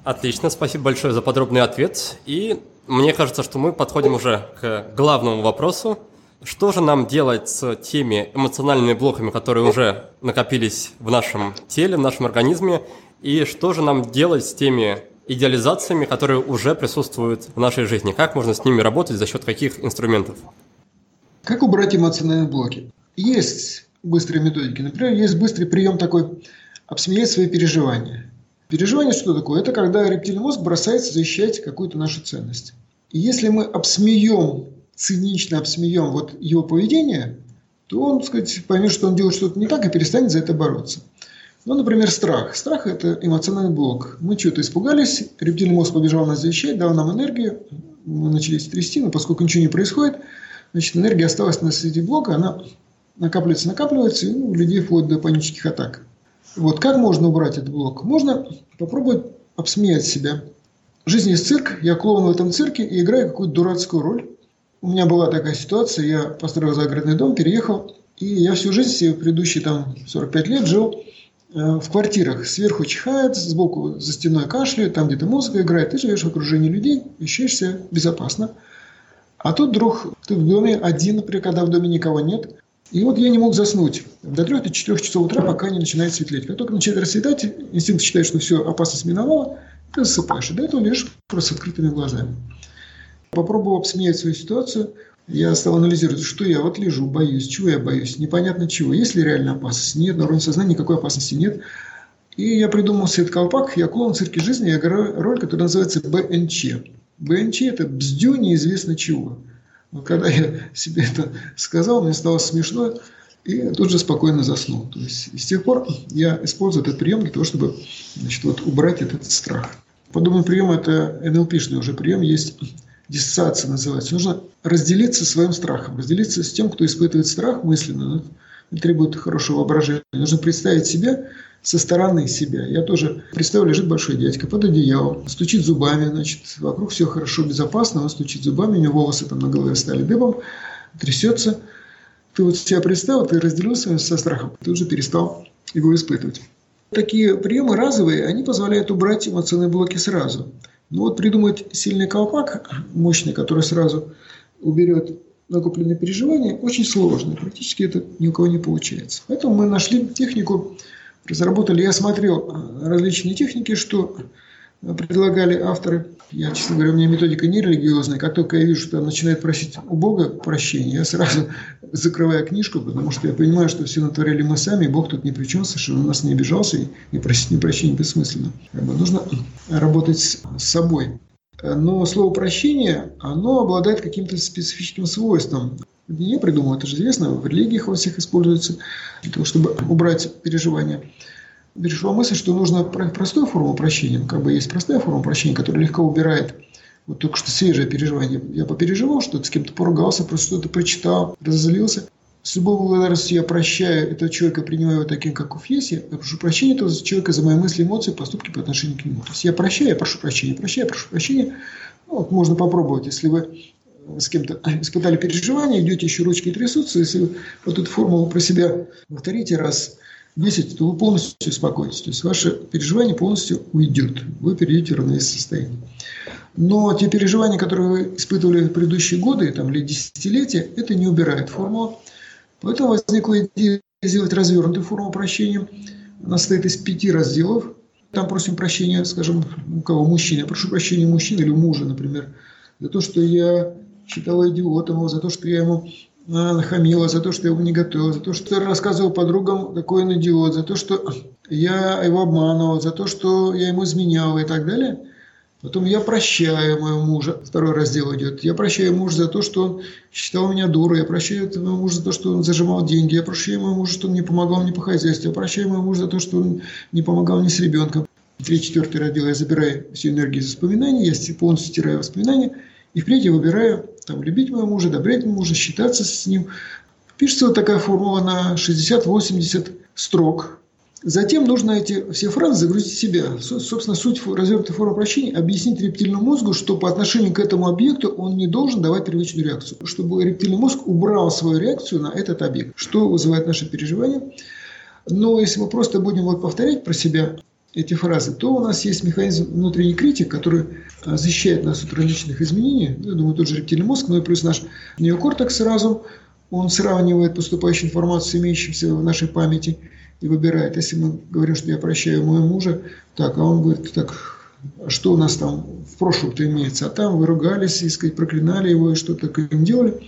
Отлично, спасибо большое за подробный ответ. И мне кажется, что мы подходим уже к главному вопросу. Что же нам делать с теми эмоциональными блоками, которые уже накопились в нашем теле, в нашем организме? И что же нам делать с теми идеализациями, которые уже присутствуют в нашей жизни? Как можно с ними работать, за счет каких инструментов? Как убрать эмоциональные блоки? Есть быстрые методики. Например, есть быстрый прием такой – обсмеять свои переживания. Переживание что такое? Это когда рептильный мозг бросается защищать какую-то нашу ценность. И если мы обсмеем, цинично обсмеем вот его поведение, то он, так сказать, поймет, что он делает что-то не так и перестанет за это бороться. Ну, например, страх. Страх – это эмоциональный блок. Мы чего-то испугались, рептильный мозг побежал нас защищать, дал нам энергию, мы начались трясти, но поскольку ничего не происходит, значит, энергия осталась на среди блока, она накапливается, накапливается, и у людей вплоть до панических атак. Вот как можно убрать этот блок? Можно попробовать обсмеять себя. Жизнь есть цирк, я клоун в этом цирке и играю какую-то дурацкую роль. У меня была такая ситуация, я построил загородный дом, переехал, и я всю жизнь, все предыдущие там сорок пять лет жил э, в квартирах. Сверху чихает, сбоку за стеной кашляет, там где-то музыка играет, ты живешь в окружении людей, ищешь себя безопасно. А тут вдруг ты в доме один, например, когда в доме никого нет. И вот я не мог заснуть до трех-четырех часов утра, пока не начинает светлеть. Как только начинает расцветать, инстинкт считает, что все, опасность миновала, ты засыпаешь. И до этого лежишь просто с открытыми глазами. Попробовал обсмеять свою ситуацию. Я стал анализировать, что я вот лежу, боюсь, чего я боюсь, непонятно чего. Есть ли реально опасность? Нет, на уровне сознания никакой опасности нет. И я придумал свой колпак, я клоун в цирке жизни, я играю роль, которая называется бэ эн че. бэ эн че – это бздю неизвестно чего. Но когда я себе это сказал, мне стало смешно, и тут же спокойно заснул. То есть, с тех пор я использую этот прием для того, чтобы, значит, вот, убрать этот страх. Подобный прием – это эн эл пэ-шный уже прием, есть диссоциация называется. Нужно разделиться своим страхом, разделиться с тем, кто испытывает страх мысленно, но требует хорошего воображения. Нужно представить себя со стороны себя. Я тоже представил, лежит большой дядька под одеялом, стучит зубами, значит, вокруг все хорошо, безопасно, он стучит зубами, у него волосы там на голове стали дыбом, трясется. Ты вот себя представил, ты разделился со страхом, ты уже перестал его испытывать. Такие приемы разовые, они позволяют убрать эмоциональные блоки сразу. Но вот придумать сильный колпак, мощный, который сразу уберет накопленные переживания, очень сложно, практически это ни у кого не получается. Поэтому мы нашли технику, разработали, я смотрел различные техники, что предлагали авторы. Я, честно говоря, у меня методика нерелигиозная. Как только я вижу, что он начинает просить у Бога прощения, я сразу закрываю книжку, потому что я понимаю, что все натворили мы сами, и Бог тут ни при чем, совершенно нас не обижался, и просить прощения бессмысленно. Нужно работать с собой. Но слово «прощение», оно обладает каким-то специфическим свойством. Я придумал, это же известно, в религиях во всех используется, для того, чтобы убрать переживания. Пришла мысль, что нужно простую форму прощения, как бы есть простая форма прощения, которая легко убирает вот только что свежее переживание. Я попереживал что-то, с кем-то поругался, просто что-то прочитал, разозлился. С любой благодарностью я прощаю этого человека, принимаю его таким, каков есть. Я прошу прощения этого человека за мои мысли, эмоции, поступки по отношению к нему. То есть я прощаю, я прошу прощения, прощаю, прошу прощения. Ну, вот можно попробовать, если вы с кем-то испытали переживания, идете, еще ручки трясутся, если вы вот эту формулу про себя повторите раз десять, то вы полностью успокоитесь. То есть ваше переживание полностью уйдет. Вы перейдете в равновесное состояние. Но те переживания, которые вы испытывали в предыдущие годы там, или десятилетия, это не убирает формулу. Поэтому возникла идея сделать развернутую форму прощения. Она состоит из пяти разделов. Там просим прощения, скажем, у кого мужчина. Я прошу прощения мужчины или мужа, например, за то, что я считала идиотом его, за то, что я ему нахамила, за то, что я его не готовила, за то, что я рассказывал подругам, какой он идиот, за то, что я его обманывал, за то, что я ему изменяла и так далее. Потом я прощаю моего мужа. Второй раздел идет. Я прощаю мужа за то, что он считал меня дурой. Я прощаю моего мужа за то, что он зажимал деньги. Я прощаю моего мужа, что он не помогал мне по хозяйству. Я прощаю моего мужа за то, что он не помогал мне с ребенком. Третий-четвертый раздел. Я забираю всю энергию из воспоминаний. Я полностью стираю воспоминания. И впредь я выбираю там, любить моего мужа, одобрять моего мужа, считаться с ним. Пишется вот такая формула на шестьдесят-восемьдесят строк. Затем нужно эти все фразы загрузить в себя. Собственно, суть развернутой формы прощения – объяснить рептильному мозгу, что по отношению к этому объекту он не должен давать привычную реакцию. Чтобы рептильный мозг убрал свою реакцию на этот объект, что вызывает наши переживания. Но если мы просто будем вот повторять про себя эти фразы, то у нас есть механизм внутренний критик, который защищает нас от различных изменений. Я думаю, тот же рептильный мозг, но и плюс наш неокортекс разум. Он сравнивает поступающую информацию с имеющимся в нашей памяти и выбирает. Если мы говорим, что я прощаю моего мужа, так, а он говорит, так, что у нас там в прошлом-то имеется? А там вы ругались, и, сказать, проклинали его, и что-то им делали.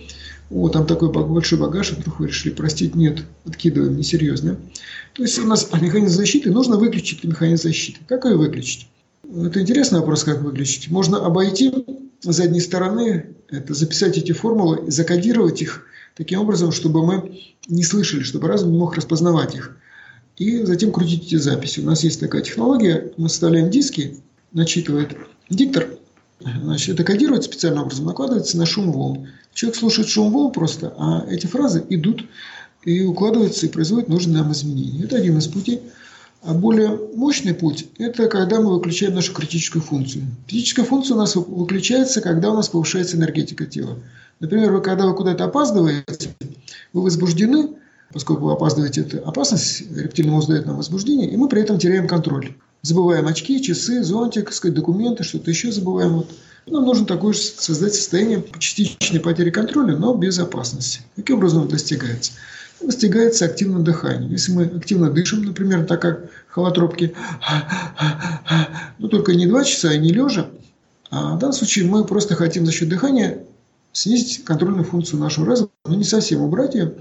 О, там такой большой багаж, вдруг вы решили простить. Нет, откидываем, несерьезно. То есть у нас механизм защиты, нужно выключить механизм защиты. Как ее выключить? Это интересный вопрос, как выключить. Можно обойти с задней стороны, это записать эти формулы, закодировать их таким образом, чтобы мы не слышали, чтобы разум не мог распознавать их. И затем крутить эти записи. У нас есть такая технология, мы вставляем диски, начитывает диктор, значит, это кодирует специальным образом, накладывается на шум волн. Человек слушает шум волн просто, а эти фразы идут и укладывается и производит нужные нам изменения. Это один из путей. А более мощный путь – это когда мы выключаем нашу критическую функцию. Критическая функция у нас выключается, когда у нас повышается энергетика тела. Например, вы, когда вы куда-то опаздываете, вы возбуждены, поскольку вы опаздываете, это опасность, рептильный мозг дает нам возбуждение, и мы при этом теряем контроль. Забываем очки, часы, зонтик, документы, что-то еще забываем. Вот. Нам нужно такое же создать состояние частичной потери контроля, но без опасности. Каким образом это достигается? Достигается активным дыханием. Если мы активно дышим, например, так как холотропки, но только не два часа, и не лежа, а в данном случае мы просто хотим за счет дыхания снизить контрольную функцию нашего разума, но не совсем убрать ее,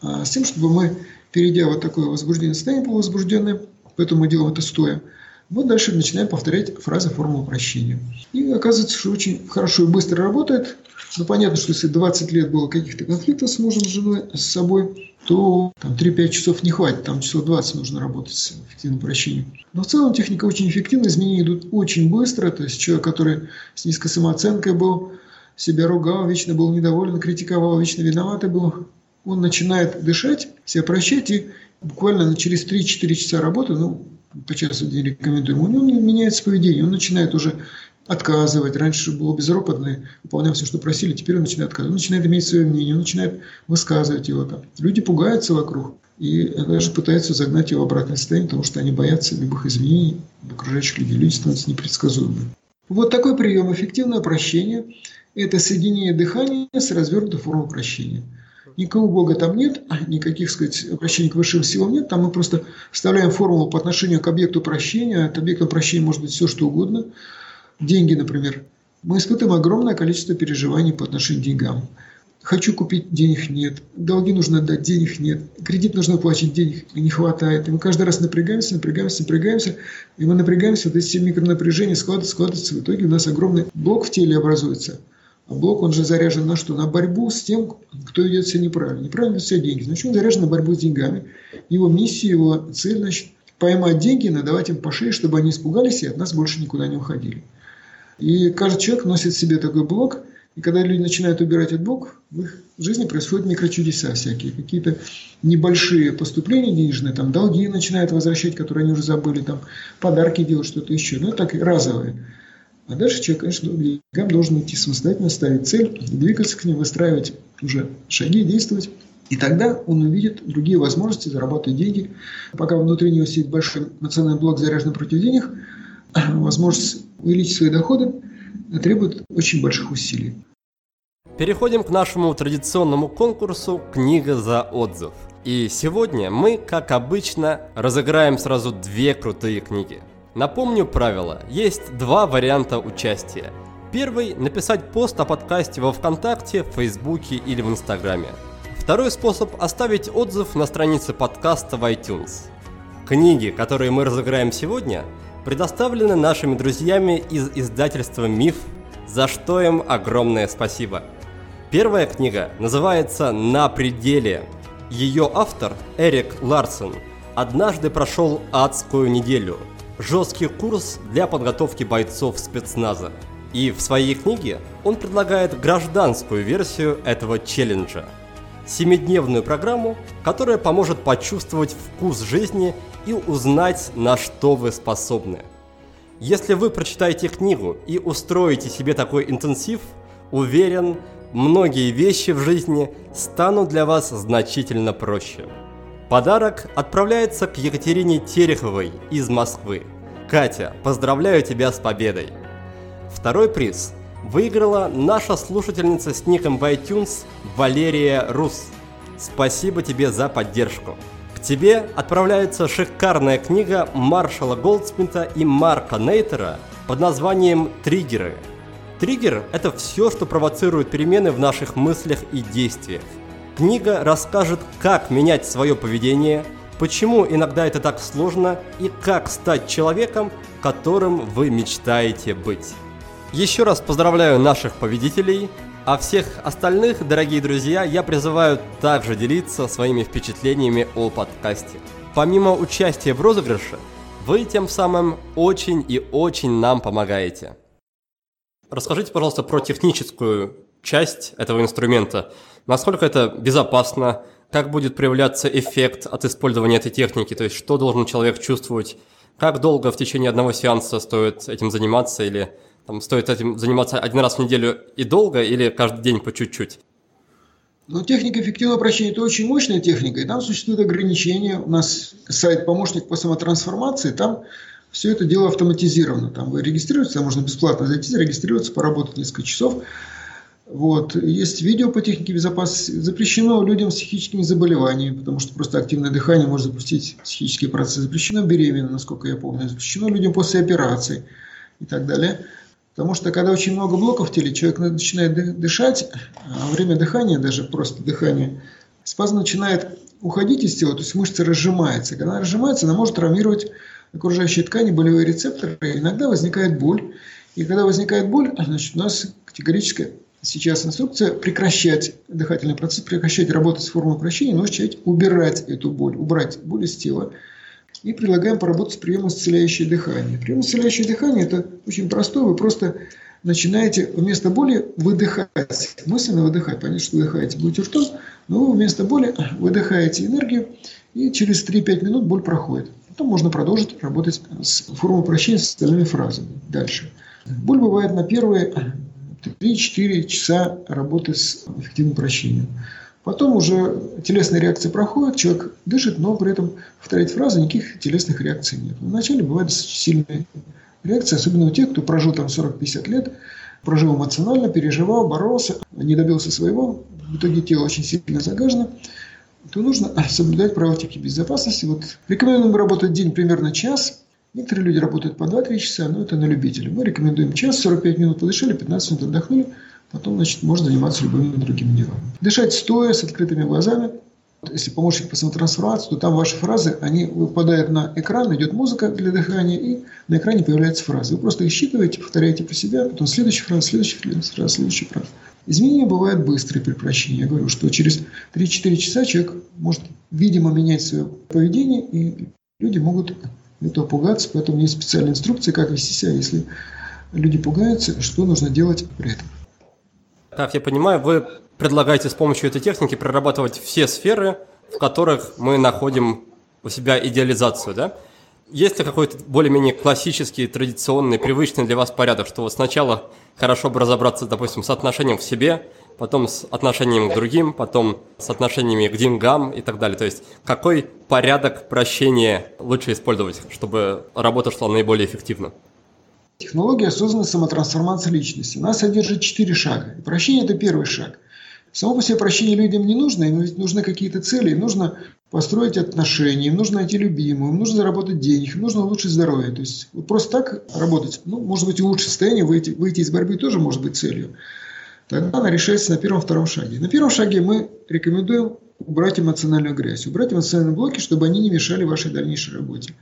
а с тем, чтобы мы, перейдя вот такое возбужденное состояние, полувозбужденное, поэтому мы делаем это стоя, мы дальше начинаем повторять фразы формулы прощения. И оказывается, что очень хорошо и быстро работает. Но понятно, что если двадцать лет было каких-то конфликтов с мужем, с женой, с собой, то там, три-пять часов не хватит, там часов двадцать нужно работать с эффективным прощением. Но в целом техника очень эффективна, изменения идут очень быстро. То есть человек, который с низкой самооценкой был, себя ругал, вечно был недоволен, критиковал, вечно виноватый был, он начинает дышать, себя прощать, и буквально через три-четыре часа работы, ну, по часу в день рекомендуем, у него меняется поведение, он начинает уже отказывать. Раньше было безропотно, выполнял все, что просили, теперь он начинает отказывать. Он начинает иметь свое мнение, он начинает высказывать его там. Люди пугаются вокруг и даже пытаются загнать его в обратное состояние, потому что они боятся любых изменений окружающих людей. Люди становятся непредсказуемыми. Вот такой прием эффективное прощение – это соединение дыхания с развернутой формой прощения. Никого Бога там нет, никаких, сказать, обращений к высшим силам нет. Там мы просто вставляем формулу по отношению к объекту прощения. От объекта прощения может быть все, что угодно. Деньги, например. Мы испытываем огромное количество переживаний по отношению к деньгам. Хочу купить, денег нет. Долги нужно отдать, денег нет. Кредит нужно платить, денег не хватает. И мы каждый раз напрягаемся, напрягаемся, напрягаемся. И мы напрягаемся, вот эти микронапряжения складываются, складываются. В итоге у нас огромный блок в теле образуется. А блок, он же заряжен на что? На борьбу с тем, кто ведет себя неправильно. Неправильно ведет себя деньги. Значит, он заряжен на борьбу с деньгами. Его миссия, его цель, значит, поймать деньги, надавать им по шее, чтобы они испугались и от нас больше никуда не уходили. И каждый человек носит в себе такой блок. И когда люди начинают убирать этот блок, в их жизни происходят микрочудеса всякие. Какие-то небольшие поступления денежные, там долги начинают возвращать, которые они уже забыли, там подарки делают, что-то еще. Ну, так и разовые. А дальше человек, конечно, деньгам должен идти самостоятельно, ставить цель, двигаться к ним, выстраивать уже шаги, действовать. И тогда он увидит другие возможности зарабатывать деньги. Пока внутри него сидит большой эмоциональный блок, заряженный против денег, возможность увеличить свои доходы требует очень больших усилий. Переходим к нашему традиционному конкурсу «Книга за отзыв». И сегодня мы, как обычно, разыграем сразу две крутые книги. Напомню правила. Есть два варианта участия. Первый – написать пост о подкасте во ВКонтакте, в Фейсбуке или в Инстаграме. Второй способ – оставить отзыв на странице подкаста в iTunes. Книги, которые мы разыграем сегодня, предоставлены нашими друзьями из издательства «Миф», за что им огромное спасибо. Первая книга называется «На пределе». Ее автор – Эрик Ларсен. Однажды прошел адскую неделю. Жесткий курс для подготовки бойцов спецназа. И в своей книге он предлагает гражданскую версию этого челленджа. Семидневную программу, которая поможет почувствовать вкус жизни и узнать, на что вы способны. Если вы прочитаете книгу и устроите себе такой интенсив, уверен, многие вещи в жизни станут для вас значительно проще. Подарок отправляется к Екатерине Тереховой из Москвы. Катя, поздравляю тебя с победой! Второй приз выиграла наша слушательница с ником в iTunes Валерия Рус. Спасибо тебе за поддержку. К тебе отправляется шикарная книга Маршала Голдсмита и Марка Нейтера под названием «Триггеры». Триггер – это все, что провоцирует перемены в наших мыслях и действиях. Книга расскажет, как менять свое поведение, почему иногда это так сложно и как стать человеком, которым вы мечтаете быть. Еще раз поздравляю наших победителей, а всех остальных, дорогие друзья, я призываю также делиться своими впечатлениями о подкасте. Помимо участия в розыгрыше, вы тем самым очень и очень нам помогаете. Расскажите, пожалуйста, про техническую часть этого инструмента. Насколько это безопасно, как будет проявляться эффект от использования этой техники, то есть что должен человек чувствовать, как долго в течение одного сеанса стоит этим заниматься, или там, стоит этим заниматься один раз в неделю и долго, или каждый день по чуть-чуть? Ну, техника эффективного прощения – это очень мощная техника, и там существуют ограничения. У нас сайт «Помощник по самотрансформации», там все это дело автоматизировано. Там вы регистрируетесь, там можно бесплатно зайти, зарегистрироваться, поработать несколько часов. Вот. Есть видео по технике безопасности. Запрещено людям с психическими заболеваниями, потому что просто активное дыхание может запустить психические процессы. Запрещено беременным, насколько я помню. Запрещено людям после операции и так далее. Потому что когда очень много блоков в теле, человек начинает дышать, а время дыхания, даже просто дыхание, спазм начинает уходить из тела, то есть мышца разжимается. Когда она разжимается, она может травмировать окружающие ткани, болевые рецепторы, и иногда возникает боль. И когда возникает боль, значит, у нас категорически сейчас инструкция прекращать дыхательный процесс, прекращать работу с формой прощения, но начать убирать эту боль, убрать боль из тела. И предлагаем поработать с приемом исцеляющего дыхания. Прием исцеляющего дыхания – это очень простой. Вы просто начинаете вместо боли выдыхать, мысленно выдыхать. Понятно, что выдыхаете, будете ртом, но вы вместо боли выдыхаете энергию, и через три-пять минут боль проходит. Потом можно продолжить работать с формой прощения, с остальными фразами. Дальше. Боль бывает на первые три-четыре часа работы с эффективным прощением. Потом уже телесные реакции проходят, человек дышит, но при этом повторять фразы, никаких телесных реакций нет. Вначале бывают сильные реакции, особенно у тех, кто прожил там сорок-пятьдесят лет, прожил эмоционально, переживал, боролся, не добился своего, в итоге тело очень сильно загажено, то нужно соблюдать правила техники безопасности. Вот рекомендуем работать день примерно час. Некоторые люди работают по два-три часа, но это на любителя. Мы рекомендуем час, сорок пять минут подышали, пятнадцать минут отдохнули. Потом, значит, можно заниматься любыми другими делами. Дышать стоя, с открытыми глазами. Если помощник по самотрансформации, то там ваши фразы, они выпадают на экран, идет музыка для дыхания, и на экране появляются фразы. Вы просто их считываете, повторяете про себя, потом следующая фраза, следующая фраза, следующая фраза. Изменения бывают быстрые при прощении. Я говорю, что через три-четыре часа человек может, видимо, менять свое поведение, и люди могут этого пугаться. Поэтому есть специальные инструкции, как вести себя, если люди пугаются, что нужно делать при этом. Так, я понимаю, вы предлагаете с помощью этой техники прорабатывать все сферы, в которых мы находим у себя идеализацию, да? Есть ли какой-то более-менее классический, традиционный, привычный для вас порядок, что вот сначала хорошо бы разобраться, допустим, с отношением к себе, потом с отношением к другим, потом с отношениями к деньгам и так далее? То есть какой порядок прощения лучше использовать, чтобы работа шла наиболее эффективно? Технология осознанной самотрансформации личности. Она содержит четыре шага. И прощение – это первый шаг. Само по себе прощение людям не нужно, им ведь нужны какие-то цели, им нужно построить отношения, им нужно найти любимую, им нужно заработать денег, им нужно улучшить здоровье. То есть вот просто так работать, ну, может быть, улучшить состояние, выйти, выйти из борьбы тоже может быть целью. Тогда она решается на первом-втором шаге. На первом шаге мы рекомендуем убрать эмоциональную грязь, убрать эмоциональные блоки, чтобы они не мешали вашей дальнейшей работе.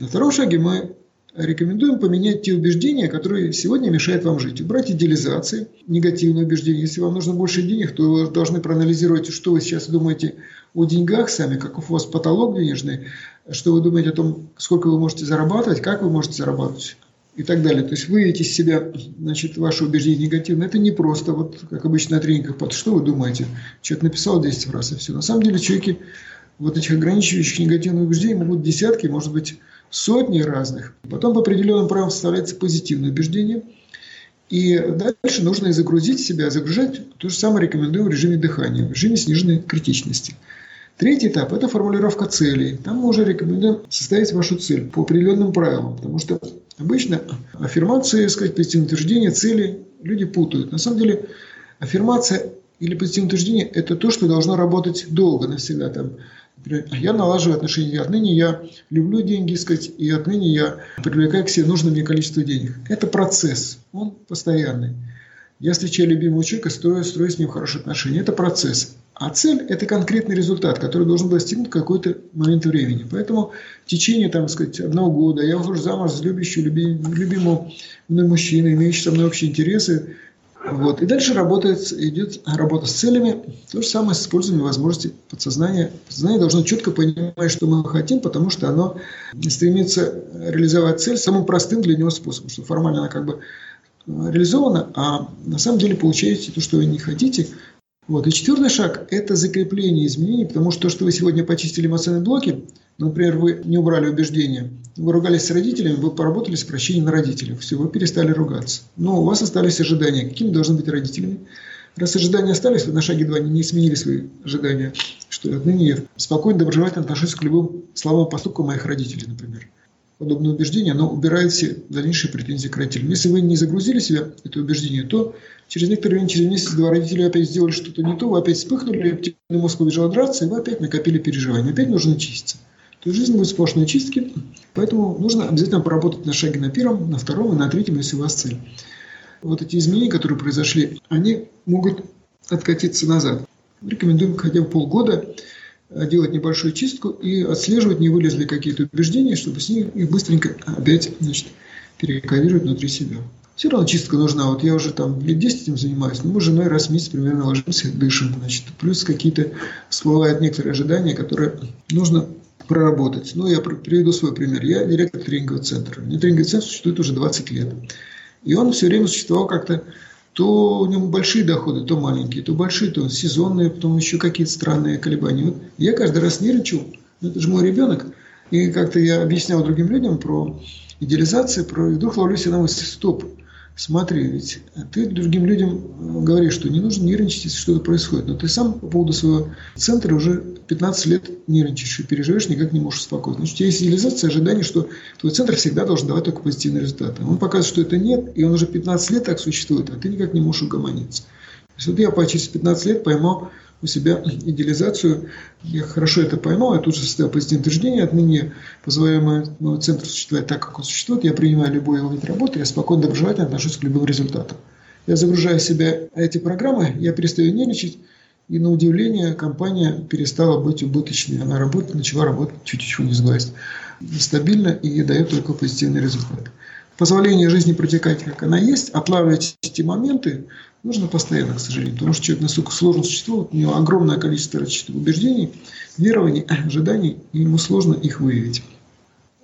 На втором шаге мы рекомендуем поменять те убеждения, которые сегодня мешают вам жить. Убрать идеализации, негативные убеждения. Если вам нужно больше денег, то вы должны проанализировать, что вы сейчас думаете о деньгах сами, каков у вас потолок денежный, что вы думаете о том, сколько вы можете зарабатывать, как вы можете зарабатывать и так далее. То есть выявить из себя, значит, ваши убеждения негативные. Это не просто, вот как обычно на тренингах, под что вы думаете. Человек написал десять раз и все. На самом деле человеки вот этих ограничивающих негативных убеждений могут десятки, может быть, сотни разных. Потом по определенным правилам составляется позитивное убеждение. И дальше нужно и загрузить себя, загружать. То же самое рекомендую в режиме дыхания, в режиме сниженной критичности. Третий этап – это формулировка целей. Там мы уже рекомендуем составить вашу цель по определенным правилам. Потому что обычно аффирмации, сказать, позитивное утверждение, цели люди путают. На самом деле аффирмация или позитивное утверждение – это то, что должно работать долго, навсегда там. Я налаживаю отношения, и отныне я люблю деньги, сказать, и отныне я привлекаю к себе нужное мне количество денег. Это процесс, он постоянный. Я встречаю любимого человека, строю, строю с ним хорошие отношения. Это процесс. А цель – это конкретный результат, который должен достигнуть в какой-то момент времени. Поэтому в течение, там, сказать, одного года я выхожу замуж с любящим, любимым мной мужчиной, имеющим со мной общие интересы. Вот. И дальше работает, идет работа с целями. То же самое с использованием возможностей подсознания. Подсознание должно четко понимать, что мы хотим, потому что оно стремится реализовать цель самым простым для него способом. Что формально она как бы реализована, а на самом деле получаете то, что вы не хотите. Вот. И четвертый шаг – это закрепление изменений, потому что то, что вы сегодня почистили эмоциональные блоки, например, вы не убрали убеждения, вы ругались с родителями, вы поработали с прощением на родителях, все, вы перестали ругаться. Но у вас остались ожидания, какими должны быть родителями. Раз ожидания остались, вы на шаге два не сменили свои ожидания, что отныне я спокойно, доброжелательно отношусь к любым словам и поступкам моих родителей, например. Подобное убеждение, оно убирает все дальнейшие претензии к родителям. Если вы не загрузили себя это убеждение, то через некоторое время, через месяц-два родители опять сделали что-то не то, вы опять вспыхнули, рептильный мозг убежал драться, и вы опять накопили переживания. Опять нужно чиститься. То есть жизнь будет сплошные чистки, поэтому нужно обязательно поработать на шаге на первом, на втором и на третьем, если у вас цель. Вот эти изменения, которые произошли, они могут откатиться назад. Рекомендуем хотя бы полгода делать небольшую чистку и отслеживать, не вылезли какие-то убеждения, чтобы с ними их быстренько опять, значит, перекодировать внутри себя. Все равно чистка нужна. Вот я уже там лет десять этим занимаюсь, но мы с женой раз в месяц примерно ложимся, дышим. Значит, плюс какие-то всплывают некоторые ожидания, которые нужно проработать. Ну, я приведу свой пример. Я директор тренингового центра. У меня тренинговый центр существует уже двадцать лет. И он все время существовал как-то, то у него большие доходы, то маленькие, то большие, то сезонные, потом еще какие-то странные колебания. Вот я каждый раз нервничал, это же мой ребенок, и как-то я объяснял другим людям про идеализацию, про... и вдруг ловлю себя на мысли: стоп, смотри, ведь ты другим людям говоришь, что не нужно нервничать, если что-то происходит, но ты сам по поводу своего центра уже пятнадцать лет нервничаешь и переживаешь, никак не можешь успокоиться. Значит, у тебя есть идеализация, ожидание, что твой центр всегда должен давать только позитивные результаты. Он показывает, что это нет, и он уже пятнадцать лет так существует, а ты никак не можешь угомониться. То есть вот я через пятнадцать лет поймал у себя идеализацию, я хорошо это поймал, я тут же составил позитивное утверждение, отныне позволяю моему центру существовать так, как он существует, я принимаю любой его вид работы, я спокойно, доброжелательно отношусь к любым результатам. Я загружаю в себя эти программы, я перестаю нервничать, и на удивление компания перестала быть убыточной, она работает, начала работать, чуть-чуть не сглазить, стабильно и дает только позитивный результат. Позволение жизни протекать, как она есть, отлавливать эти моменты нужно постоянно, к сожалению, потому что человек настолько сложно существует, у него огромное количество убеждений, верований, ожиданий, и ему сложно их выявить.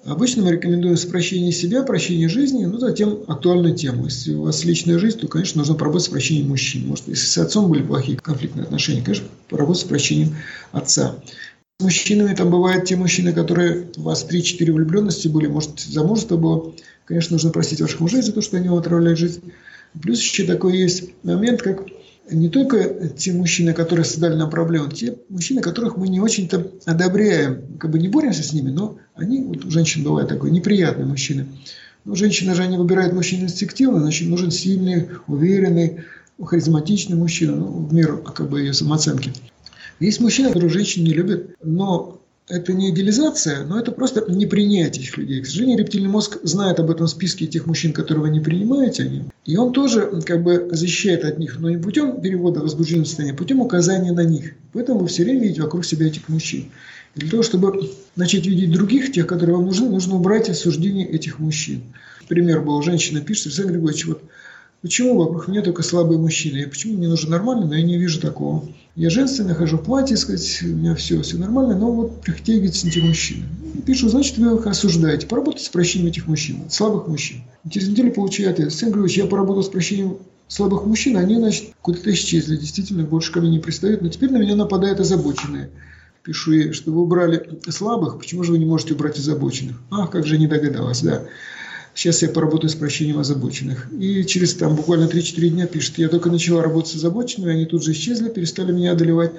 Обычно мы рекомендуем с прощением себя, прощение жизни, ну, затем актуальную тему. Если у вас личная жизнь, то, конечно, нужно поработать с прощением мужчин. Может, если с отцом были плохие конфликтные отношения, конечно, поработать с прощением отца. С мужчинами там бывают те мужчины, которые у вас три-четыре влюбленности были, может, замужество было. Конечно, нужно простить ваших мужей за то, что они вам отравляют жизнь. Плюс еще такой есть момент, как не только те мужчины, которые создали нам проблемы, те мужчины, которых мы не очень-то одобряем, как бы не боремся с ними, но они, вот у женщин бывают такой неприятные мужчины. Но женщины же, они выбирают мужчин инстинктивно, значит, нужен сильный, уверенный, харизматичный мужчина, ну, в меру как бы ее самооценки. Есть мужчины, которые женщин не любят, но... это не идеализация, но это просто непринятие этих людей. К сожалению, рептильный мозг знает об этом списке тех мужчин, которые вы не принимаете. И он тоже как бы защищает от них, но не путем перевода возбужденного состояния, путем указания на них. Поэтому вы все время видите вокруг себя этих мужчин. И для того, чтобы начать видеть других, тех, которые вам нужны, нужно убрать осуждение этих мужчин. Пример был, женщина пишет: Александр Григорьевич, вот почему вокруг меня только слабые мужчины? Я почему мне нужен нормальный, но я не вижу такого. Я женственная, хожу в платье, сказать, у меня все, все нормально, но вот притягиваются эти мужчины. И пишу, значит, вы их осуждаете. Поработайте с прощением этих мужчин, слабых мужчин. Через неделю получаю ответ: Александр Григорьевич, я поработал с прощением слабых мужчин, они, значит, куда-то исчезли, действительно, больше ко мне не пристают, но теперь на меня нападают озабоченные. Пишу ей, что вы убрали слабых, почему же вы не можете убрать озабоченных? Ах, как же не догадалась, да. Сейчас я поработаю с прощением озабоченных. И через там буквально три-четыре дня пишет: я только начала работать с озабоченными, они тут же исчезли, перестали меня одолевать.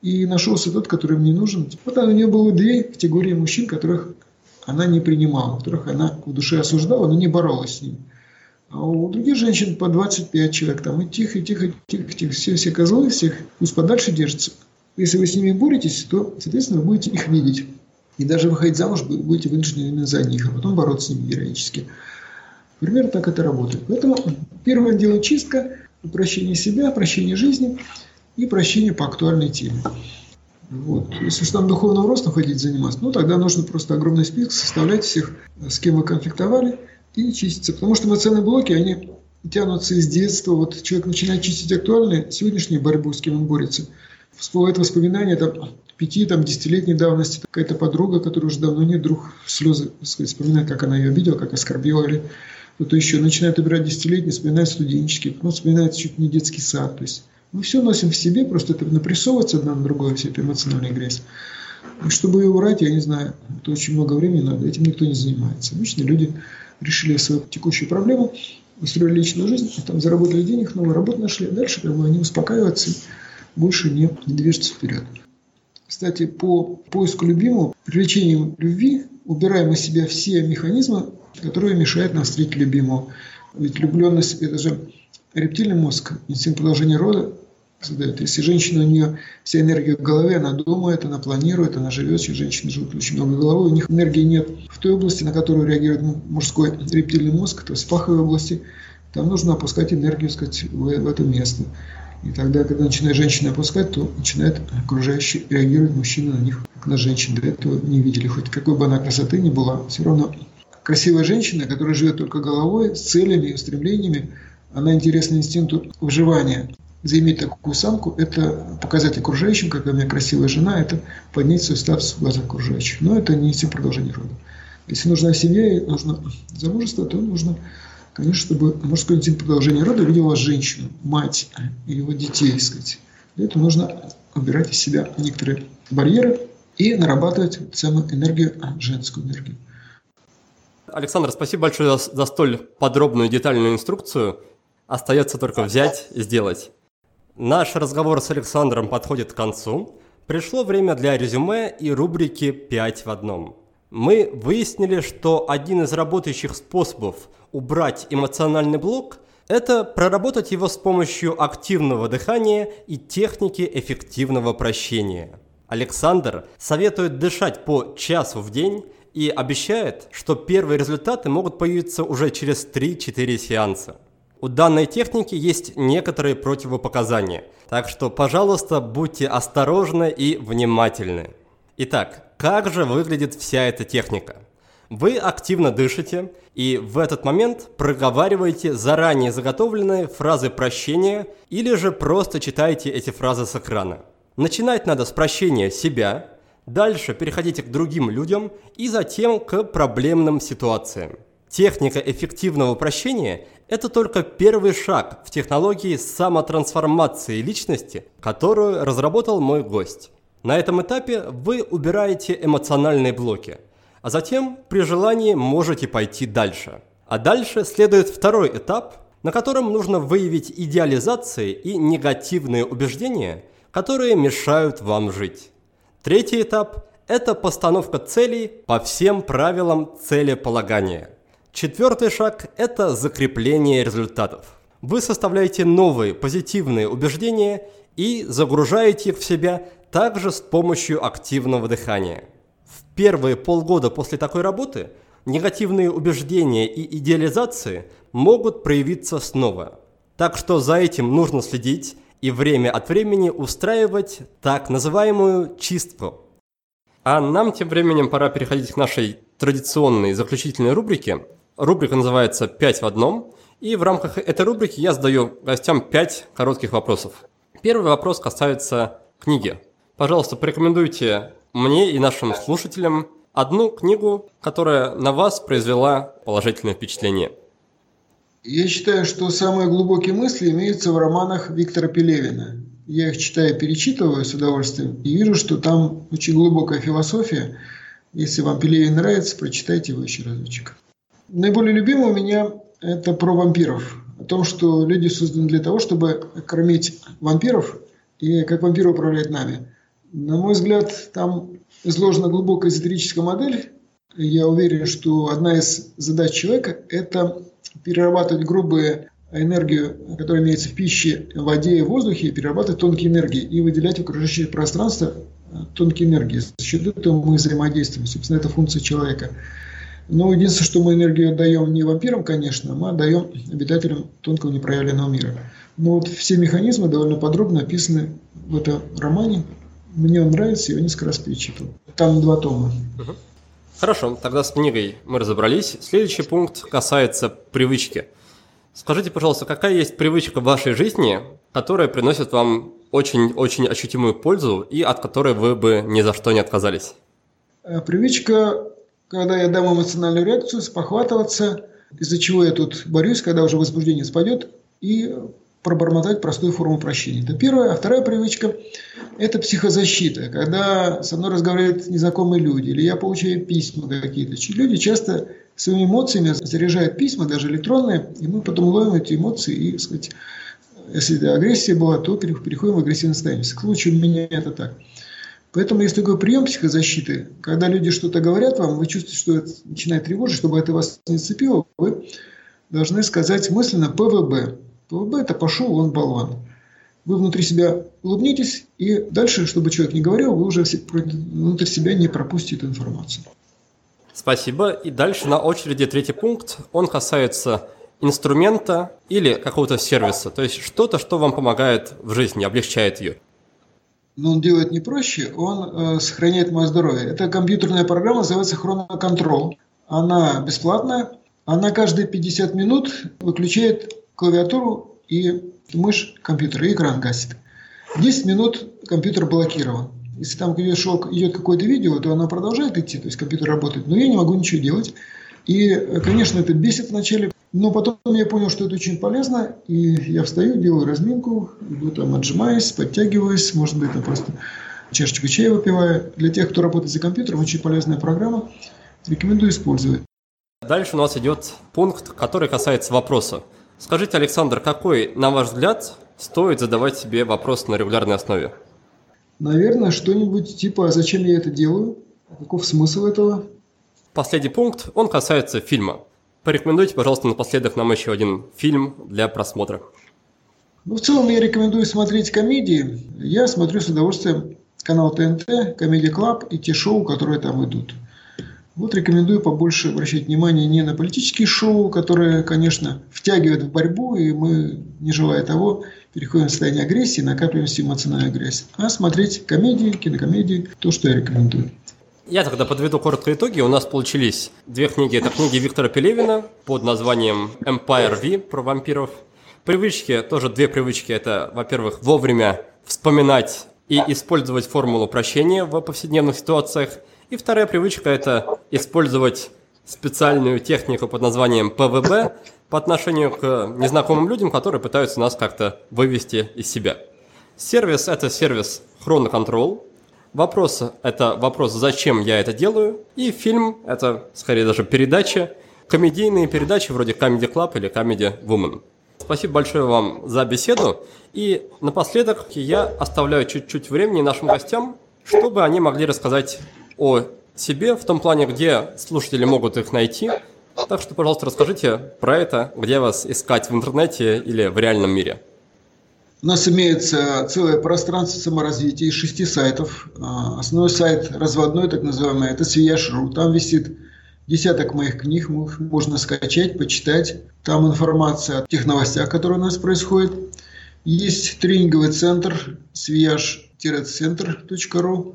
И нашелся тот, который мне нужен. Вот у нее было две категории мужчин, которых она не принимала, которых она в душе осуждала, но не боролась с ними. А у других женщин по двадцать пять человек. Там и тихо, и тихо, и тихо, и тихо. Все, все козлы, всех пусть подальше держатся. Если вы с ними боретесь, то, соответственно, вы будете их видеть. И даже выходить замуж будете вынуждены именно за них, а потом бороться с ними героически. Примерно так это работает. Поэтому первое дело — чистка, прощение себя, прощение жизни и прощение по актуальной теме. Вот. Если уж там духовным ростом ходить заниматься, ну тогда нужно просто огромный список составлять всех, с кем вы конфликтовали, и чиститься. Потому что эмоциональные блоки, они тянутся из детства. Вот человек начинает чистить актуальную сегодняшнюю борьбу, с кем он борется. Всплывают воспоминания там пяти-десятилетней давности, какая-то подруга, которой уже давно нет, вдруг слезы, сказать, вспоминает, как она ее обидела, как оскорбила, или кто-то еще начинает убирать десятилетний, вспоминает студенческий, потом вспоминает чуть не детский сад. То есть Мы все носим в себе, просто это напрессовывается одна на другое, вся эта эмоциональная грязь. И чтобы ее убрать, я не знаю, это очень много времени надо, этим никто не занимается. Обычно люди решили свою текущую проблему, устроили личную жизнь, там заработали денег, новую работу нашли, а дальше как бы, они успокаиваются и больше не движутся вперед. Кстати, по поиску любимого, привлечением любви убираем из себя все механизмы, которые мешают нам встретить любимого. Ведь влюбленность – это же рептильный мозг, инстинкт продолжения рода создает. Если женщина, у нее вся энергия в голове, она думает, она планирует, она живет, все женщины живут очень много головой, у них энергии нет в той области, на которую реагирует мужской рептильный мозг, то есть в паховой области, там нужно опускать энергию, сказать, в это место. И тогда, когда начинает женщина опускать, то начинает окружающий реагировать мужчина на них, как на женщин. До этого не видели. Хоть какой бы она красоты ни была, все равно красивая женщина, которая живет только головой, с целями и устремлениями, она интересна инстинкту выживания. Заиметь такую самку – это показать окружающим, какая у меня красивая жена, это поднять свой статус в глазах окружающих. Но это не все продолжение рода. Если нужна семья и нужно замужество, то нужно... Конечно, чтобы мужской инстинкт продолжения рода видел у вас женщину, мать и его детей, так сказать. Для этого нужно убирать из себя некоторые барьеры и нарабатывать самую энергию, женскую энергию. Александр, спасибо большое за, за столь подробную и детальную инструкцию. Остается только взять и сделать. Наш разговор с Александром подходит к концу. Пришло время для резюме и рубрики «пять в одном». Мы выяснили, что один из работающих способов убрать эмоциональный блок – это проработать его с помощью активного дыхания и техники эффективного прощения. Александр советует дышать по часу в день и обещает, что первые результаты могут появиться уже через три-четыре сеанса. У данной техники есть некоторые противопоказания, так что, пожалуйста, будьте осторожны и внимательны. Итак, как же выглядит вся эта техника? Вы активно дышите и в этот момент проговариваете заранее заготовленные фразы прощения или же просто читаете эти фразы с экрана. Начинать надо с прощения себя, дальше переходите к другим людям и затем к проблемным ситуациям. Техника эффективного прощения – это только первый шаг в технологии самотрансформации личности, которую разработал мой гость. На этом этапе вы убираете эмоциональные блоки. А затем, при желании, можете пойти дальше. А дальше следует второй этап, на котором нужно выявить идеализации и негативные убеждения, которые мешают вам жить. Третий этап – это постановка целей по всем правилам целеполагания. Четвертый шаг – это закрепление результатов. Вы составляете новые позитивные убеждения и загружаете их в себя также с помощью активного дыхания. В первые полгода после такой работы негативные убеждения и идеализации могут проявиться снова. Так что за этим нужно следить и время от времени устраивать так называемую чистку. А нам тем временем пора переходить к нашей традиционной заключительной рубрике. Рубрика называется «пять в одном». И в рамках этой рубрики я задаю гостям пять коротких вопросов. Первый вопрос касается книги. Пожалуйста, порекомендуйте мне и нашим слушателям одну книгу, которая на вас произвела положительное впечатление. Я считаю, что самые глубокие мысли имеются в романах Виктора Пелевина. Я их читаю, перечитываю с удовольствием и вижу, что там очень глубокая философия. Если вам Пелевин нравится, прочитайте его еще разочек. Наиболее любимый у меня это про вампиров. О том, что люди созданы для того, чтобы кормить вампиров и как вампиры управляют нами. На мой взгляд, там изложена глубокая эзотерическая модель. Я уверен, что одна из задач человека – это перерабатывать грубую энергию, которая имеется в пище, в воде и воздухе, перерабатывать тонкие энергии и выделять в окружающее пространство тонкие энергии. За счет этого мы взаимодействуем. Собственно, это функция человека. Но единственное, что мы энергию отдаем не вампирам, конечно, мы отдаем обитателям тонкого непроявленного мира. Но вот все механизмы довольно подробно описаны в этом романе. Мне он нравится, я его несколько раз перечитывал. Там два тома. Угу. Хорошо, тогда с книгой мы разобрались. Следующий пункт касается привычки. Скажите, пожалуйста, какая есть привычка в вашей жизни, которая приносит вам очень-очень ощутимую пользу и от которой вы бы ни за что не отказались? Привычка, когда я дам эмоциональную реакцию, спохватываться, из-за чего я тут борюсь, когда уже возбуждение спадет, и пробормотать простую форму прощения. Это первое. А вторая привычка – это психозащита. Когда со мной разговаривают незнакомые люди, или я получаю письма какие-то. Люди часто своими эмоциями заряжают письма, даже электронные, и мы потом ловим эти эмоции и, так сказать, если агрессия была, то переходим в агрессивное состояние. В случае у меня это так. Поэтому есть такой прием психозащиты. Когда люди что-то говорят вам, вы чувствуете, что это начинает тревожить, чтобы это вас не цепило, вы должны сказать мысленно ПВБ. ПВБ – это «пошел он болван». Вы внутри себя улыбнитесь, и дальше, чтобы человек не говорил, вы уже внутри себя не пропустите эту информацию. Спасибо. И дальше на очереди третий пункт. Он касается инструмента или какого-то сервиса. То есть что-то, что вам помогает в жизни, облегчает ее. Но он делает не проще, он э, сохраняет мое здоровье. Эта компьютерная программа называется ChronoControl. Она бесплатная. Она каждые пятьдесят минут выключает клавиатуру и мышь компьютера, и экран гасит. десять минут компьютер блокирован. Если там идет какое-то видео, то она продолжает идти, то есть компьютер работает. Но я не могу ничего делать. И, конечно, это бесит вначале. Но потом я понял, что это очень полезно, и я встаю, делаю разминку, иду там, отжимаюсь, подтягиваюсь, может быть, там просто чашечку чая выпиваю. Для тех, кто работает за компьютером, очень полезная программа, рекомендую использовать. Дальше у нас идет пункт, который касается вопроса. Скажите, Александр, какой, на ваш взгляд, стоит задавать себе вопрос на регулярной основе? Наверное, что-нибудь типа «Зачем я это делаю?», каков смысл этого? Последний пункт, он касается фильма. Порекомендуйте, пожалуйста, напоследок нам еще один фильм для просмотра. Ну, в целом я рекомендую смотреть комедии. Я смотрю с удовольствием канал ТНТ, Comedy Club и те шоу, которые там идут. Вот рекомендую побольше обращать внимание не на политические шоу, которые, конечно, втягивают в борьбу, и мы, не желая того, переходим в состояние агрессии, накапливаемся эмоциональную агрессию, а смотреть комедии, кинокомедии, то, что я рекомендую. Я тогда подведу коротко итоги. У нас получились две книги. Это книги Виктора Пелевина под названием «Empire V» про вампиров. Привычки, тоже две привычки. Это, во-первых, вовремя вспоминать и использовать формулу прощения в повседневных ситуациях. И вторая привычка – это использовать специальную технику под названием «ПВБ» по отношению к незнакомым людям, которые пытаются нас как-то вывести из себя. Сервис – это сервис ChronoControl. Вопрос – это вопрос, зачем я это делаю. И фильм – это, скорее, даже передача. Комедийные передачи вроде Comedy Club или Comedy Woman. Спасибо большое вам за беседу. И напоследок я оставляю чуть-чуть времени нашим гостям, чтобы они могли рассказать о себе, в том плане, где слушатели могут их найти. Так что, пожалуйста, расскажите про это, где вас искать в интернете или в реальном мире. У нас имеется целое пространство саморазвития из шести сайтов. Основной сайт разводной, так называемый, это свияш точка ру. Там висит десяток моих книг, можно скачать, почитать. Там информация о тех новостях, которые у нас происходят. Есть тренинговый центр свияш центр точка ру.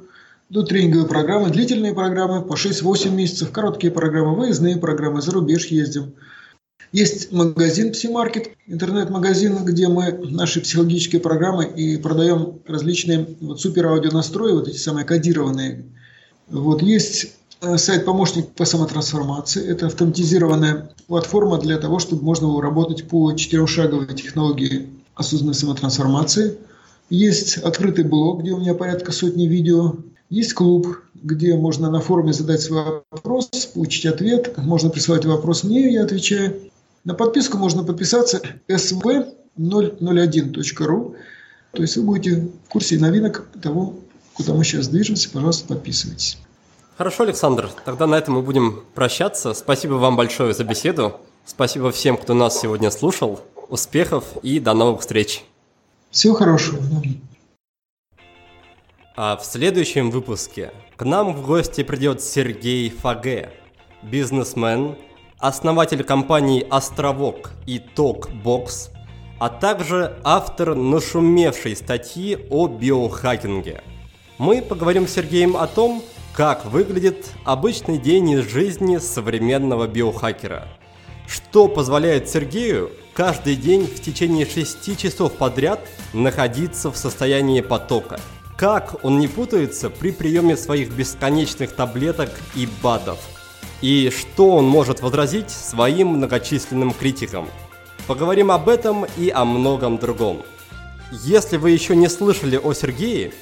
Идут тренинговые программы, длительные программы по шесть-восемь месяцев, короткие программы, выездные программы, за рубеж ездим. Есть магазин «Псимаркет», интернет-магазин, где мы наши психологические программы и продаем различные вот, супер-аудионастрои, вот эти самые кодированные. Вот. Есть сайт «Помощник по самотрансформации». Это автоматизированная платформа для того, чтобы можно было работать по четырехшаговой технологии осознанной самотрансформации. Есть открытый блог, где у меня порядка сотни видео. Есть клуб, где можно на форуме задать свой вопрос, получить ответ. Можно присылать вопрос мне, я отвечаю. На подписку можно подписаться эс ви ноль ноль один точка ру. То есть вы будете в курсе новинок того, куда мы сейчас движемся. Пожалуйста, подписывайтесь. Хорошо, Александр. Тогда на этом мы будем прощаться. Спасибо вам большое за беседу. Спасибо всем, кто нас сегодня слушал. Успехов и до новых встреч. Всего хорошего. А в следующем выпуске к нам в гости придет Сергей Фаге, бизнесмен, основатель компаний «Островок» и «Токбокс», а также автор нашумевшей статьи о биохакинге. Мы поговорим с Сергеем о том, как выглядит обычный день из жизни современного биохакера, что позволяет Сергею каждый день в течение шести часов подряд находиться в состоянии потока, как он не путается при приеме своих бесконечных таблеток и БАДов, и что он может возразить своим многочисленным критикам. Поговорим об этом и о многом другом. Если вы еще не слышали о Сергее,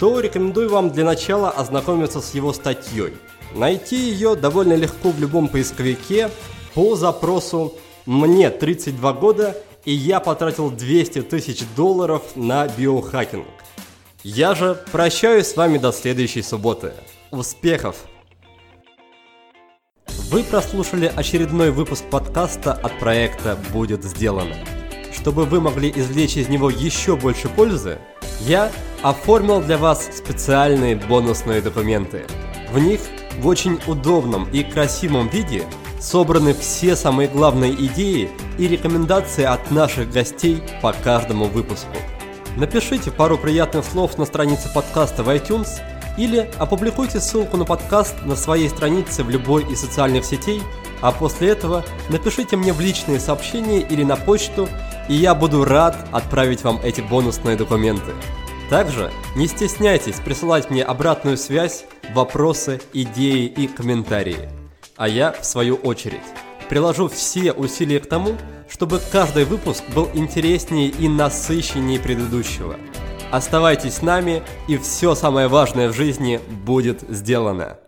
то рекомендую вам для начала ознакомиться с его статьей. Найти ее довольно легко в любом поисковике по запросу «Мне тридцать два года, и я потратил двести тысяч долларов на биохакинг». Я же прощаюсь с вами до следующей субботы. Успехов! Вы прослушали очередной выпуск подкаста от проекта «Будет сделано». Чтобы вы могли извлечь из него еще больше пользы, я оформил для вас специальные бонусные документы. В них в очень удобном и красивом виде собраны все самые главные идеи и рекомендации от наших гостей по каждому выпуску. Напишите пару приятных слов на странице подкаста в iTunes или опубликуйте ссылку на подкаст на своей странице в любой из социальных сетей, а после этого напишите мне в личные сообщения или на почту, и я буду рад отправить вам эти бонусные документы. Также не стесняйтесь присылать мне обратную связь, вопросы, идеи и комментарии. А я, в свою очередь, приложу все усилия к тому, чтобы каждый выпуск был интереснее и насыщеннее предыдущего. Оставайтесь с нами, и все самое важное в жизни будет сделано.